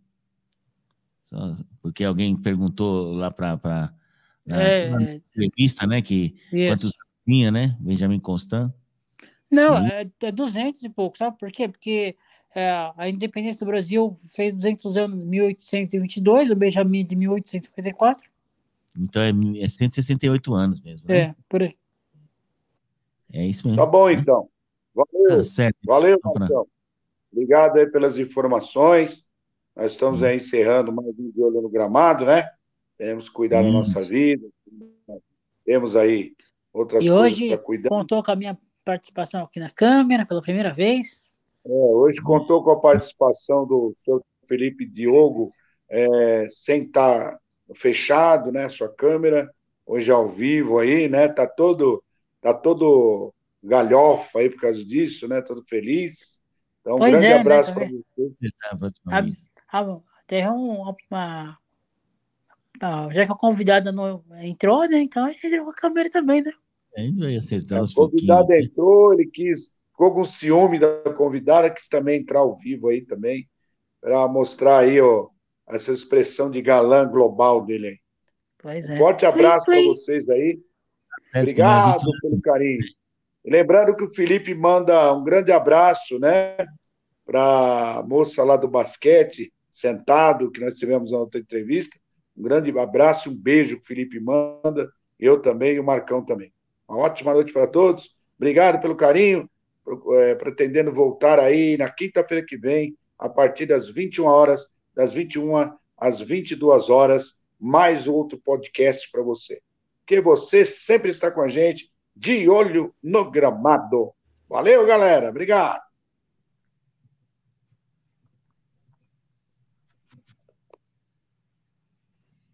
Só porque alguém perguntou lá para entrevista, né? Que isso. Quantos tinha, né? Benjamin Constant. Não, é 200 e pouco, sabe por quê? Porque a independência do Brasil fez 200 anos, 1822, o Benjamin de 1854. Então é 168 anos mesmo. Né? É, por aí. É isso mesmo. Tá bom, então. Valeu. Tá certo. Valeu, Marcelo. Obrigado aí pelas informações. Nós estamos aí encerrando mais um de Olho no Gramado, né? Temos que cuidar da nossa vida. Temos aí outras coisas para cuidar. E hoje contou com a minha participação aqui na câmera pela primeira vez. É, hoje contou com a participação do seu Felipe Diogo, sem estar fechado, né? Sua câmera. Hoje ao vivo aí, né? Tá todo galhofa aí por causa disso, né? Todo feliz. Então, um grande abraço para você. Teve já que a convidada não entrou, né? Então a gente entrou com a câmera também, né? Ainda ia acertar os pouquinhos. A convidada entrou, ele ficou com ciúme da convidada, quis também entrar ao vivo aí também, para mostrar aí, ó, essa expressão de galã global dele aí. Pois é. Um forte abraço para vocês aí. Obrigado pelo carinho. Lembrando que o Felipe manda um grande abraço, né, para a moça lá do basquete, sentado, que nós tivemos na outra entrevista. Um grande abraço, um beijo que o Felipe manda, eu também e o Marcão também. Uma ótima noite para todos. Obrigado pelo carinho, pretendendo voltar aí na quinta-feira que vem, a partir das 21 horas, das 21 às 22 horas, mais outro podcast para você. Porque você sempre está com a gente, de Olho no Gramado. Valeu, galera. Obrigado.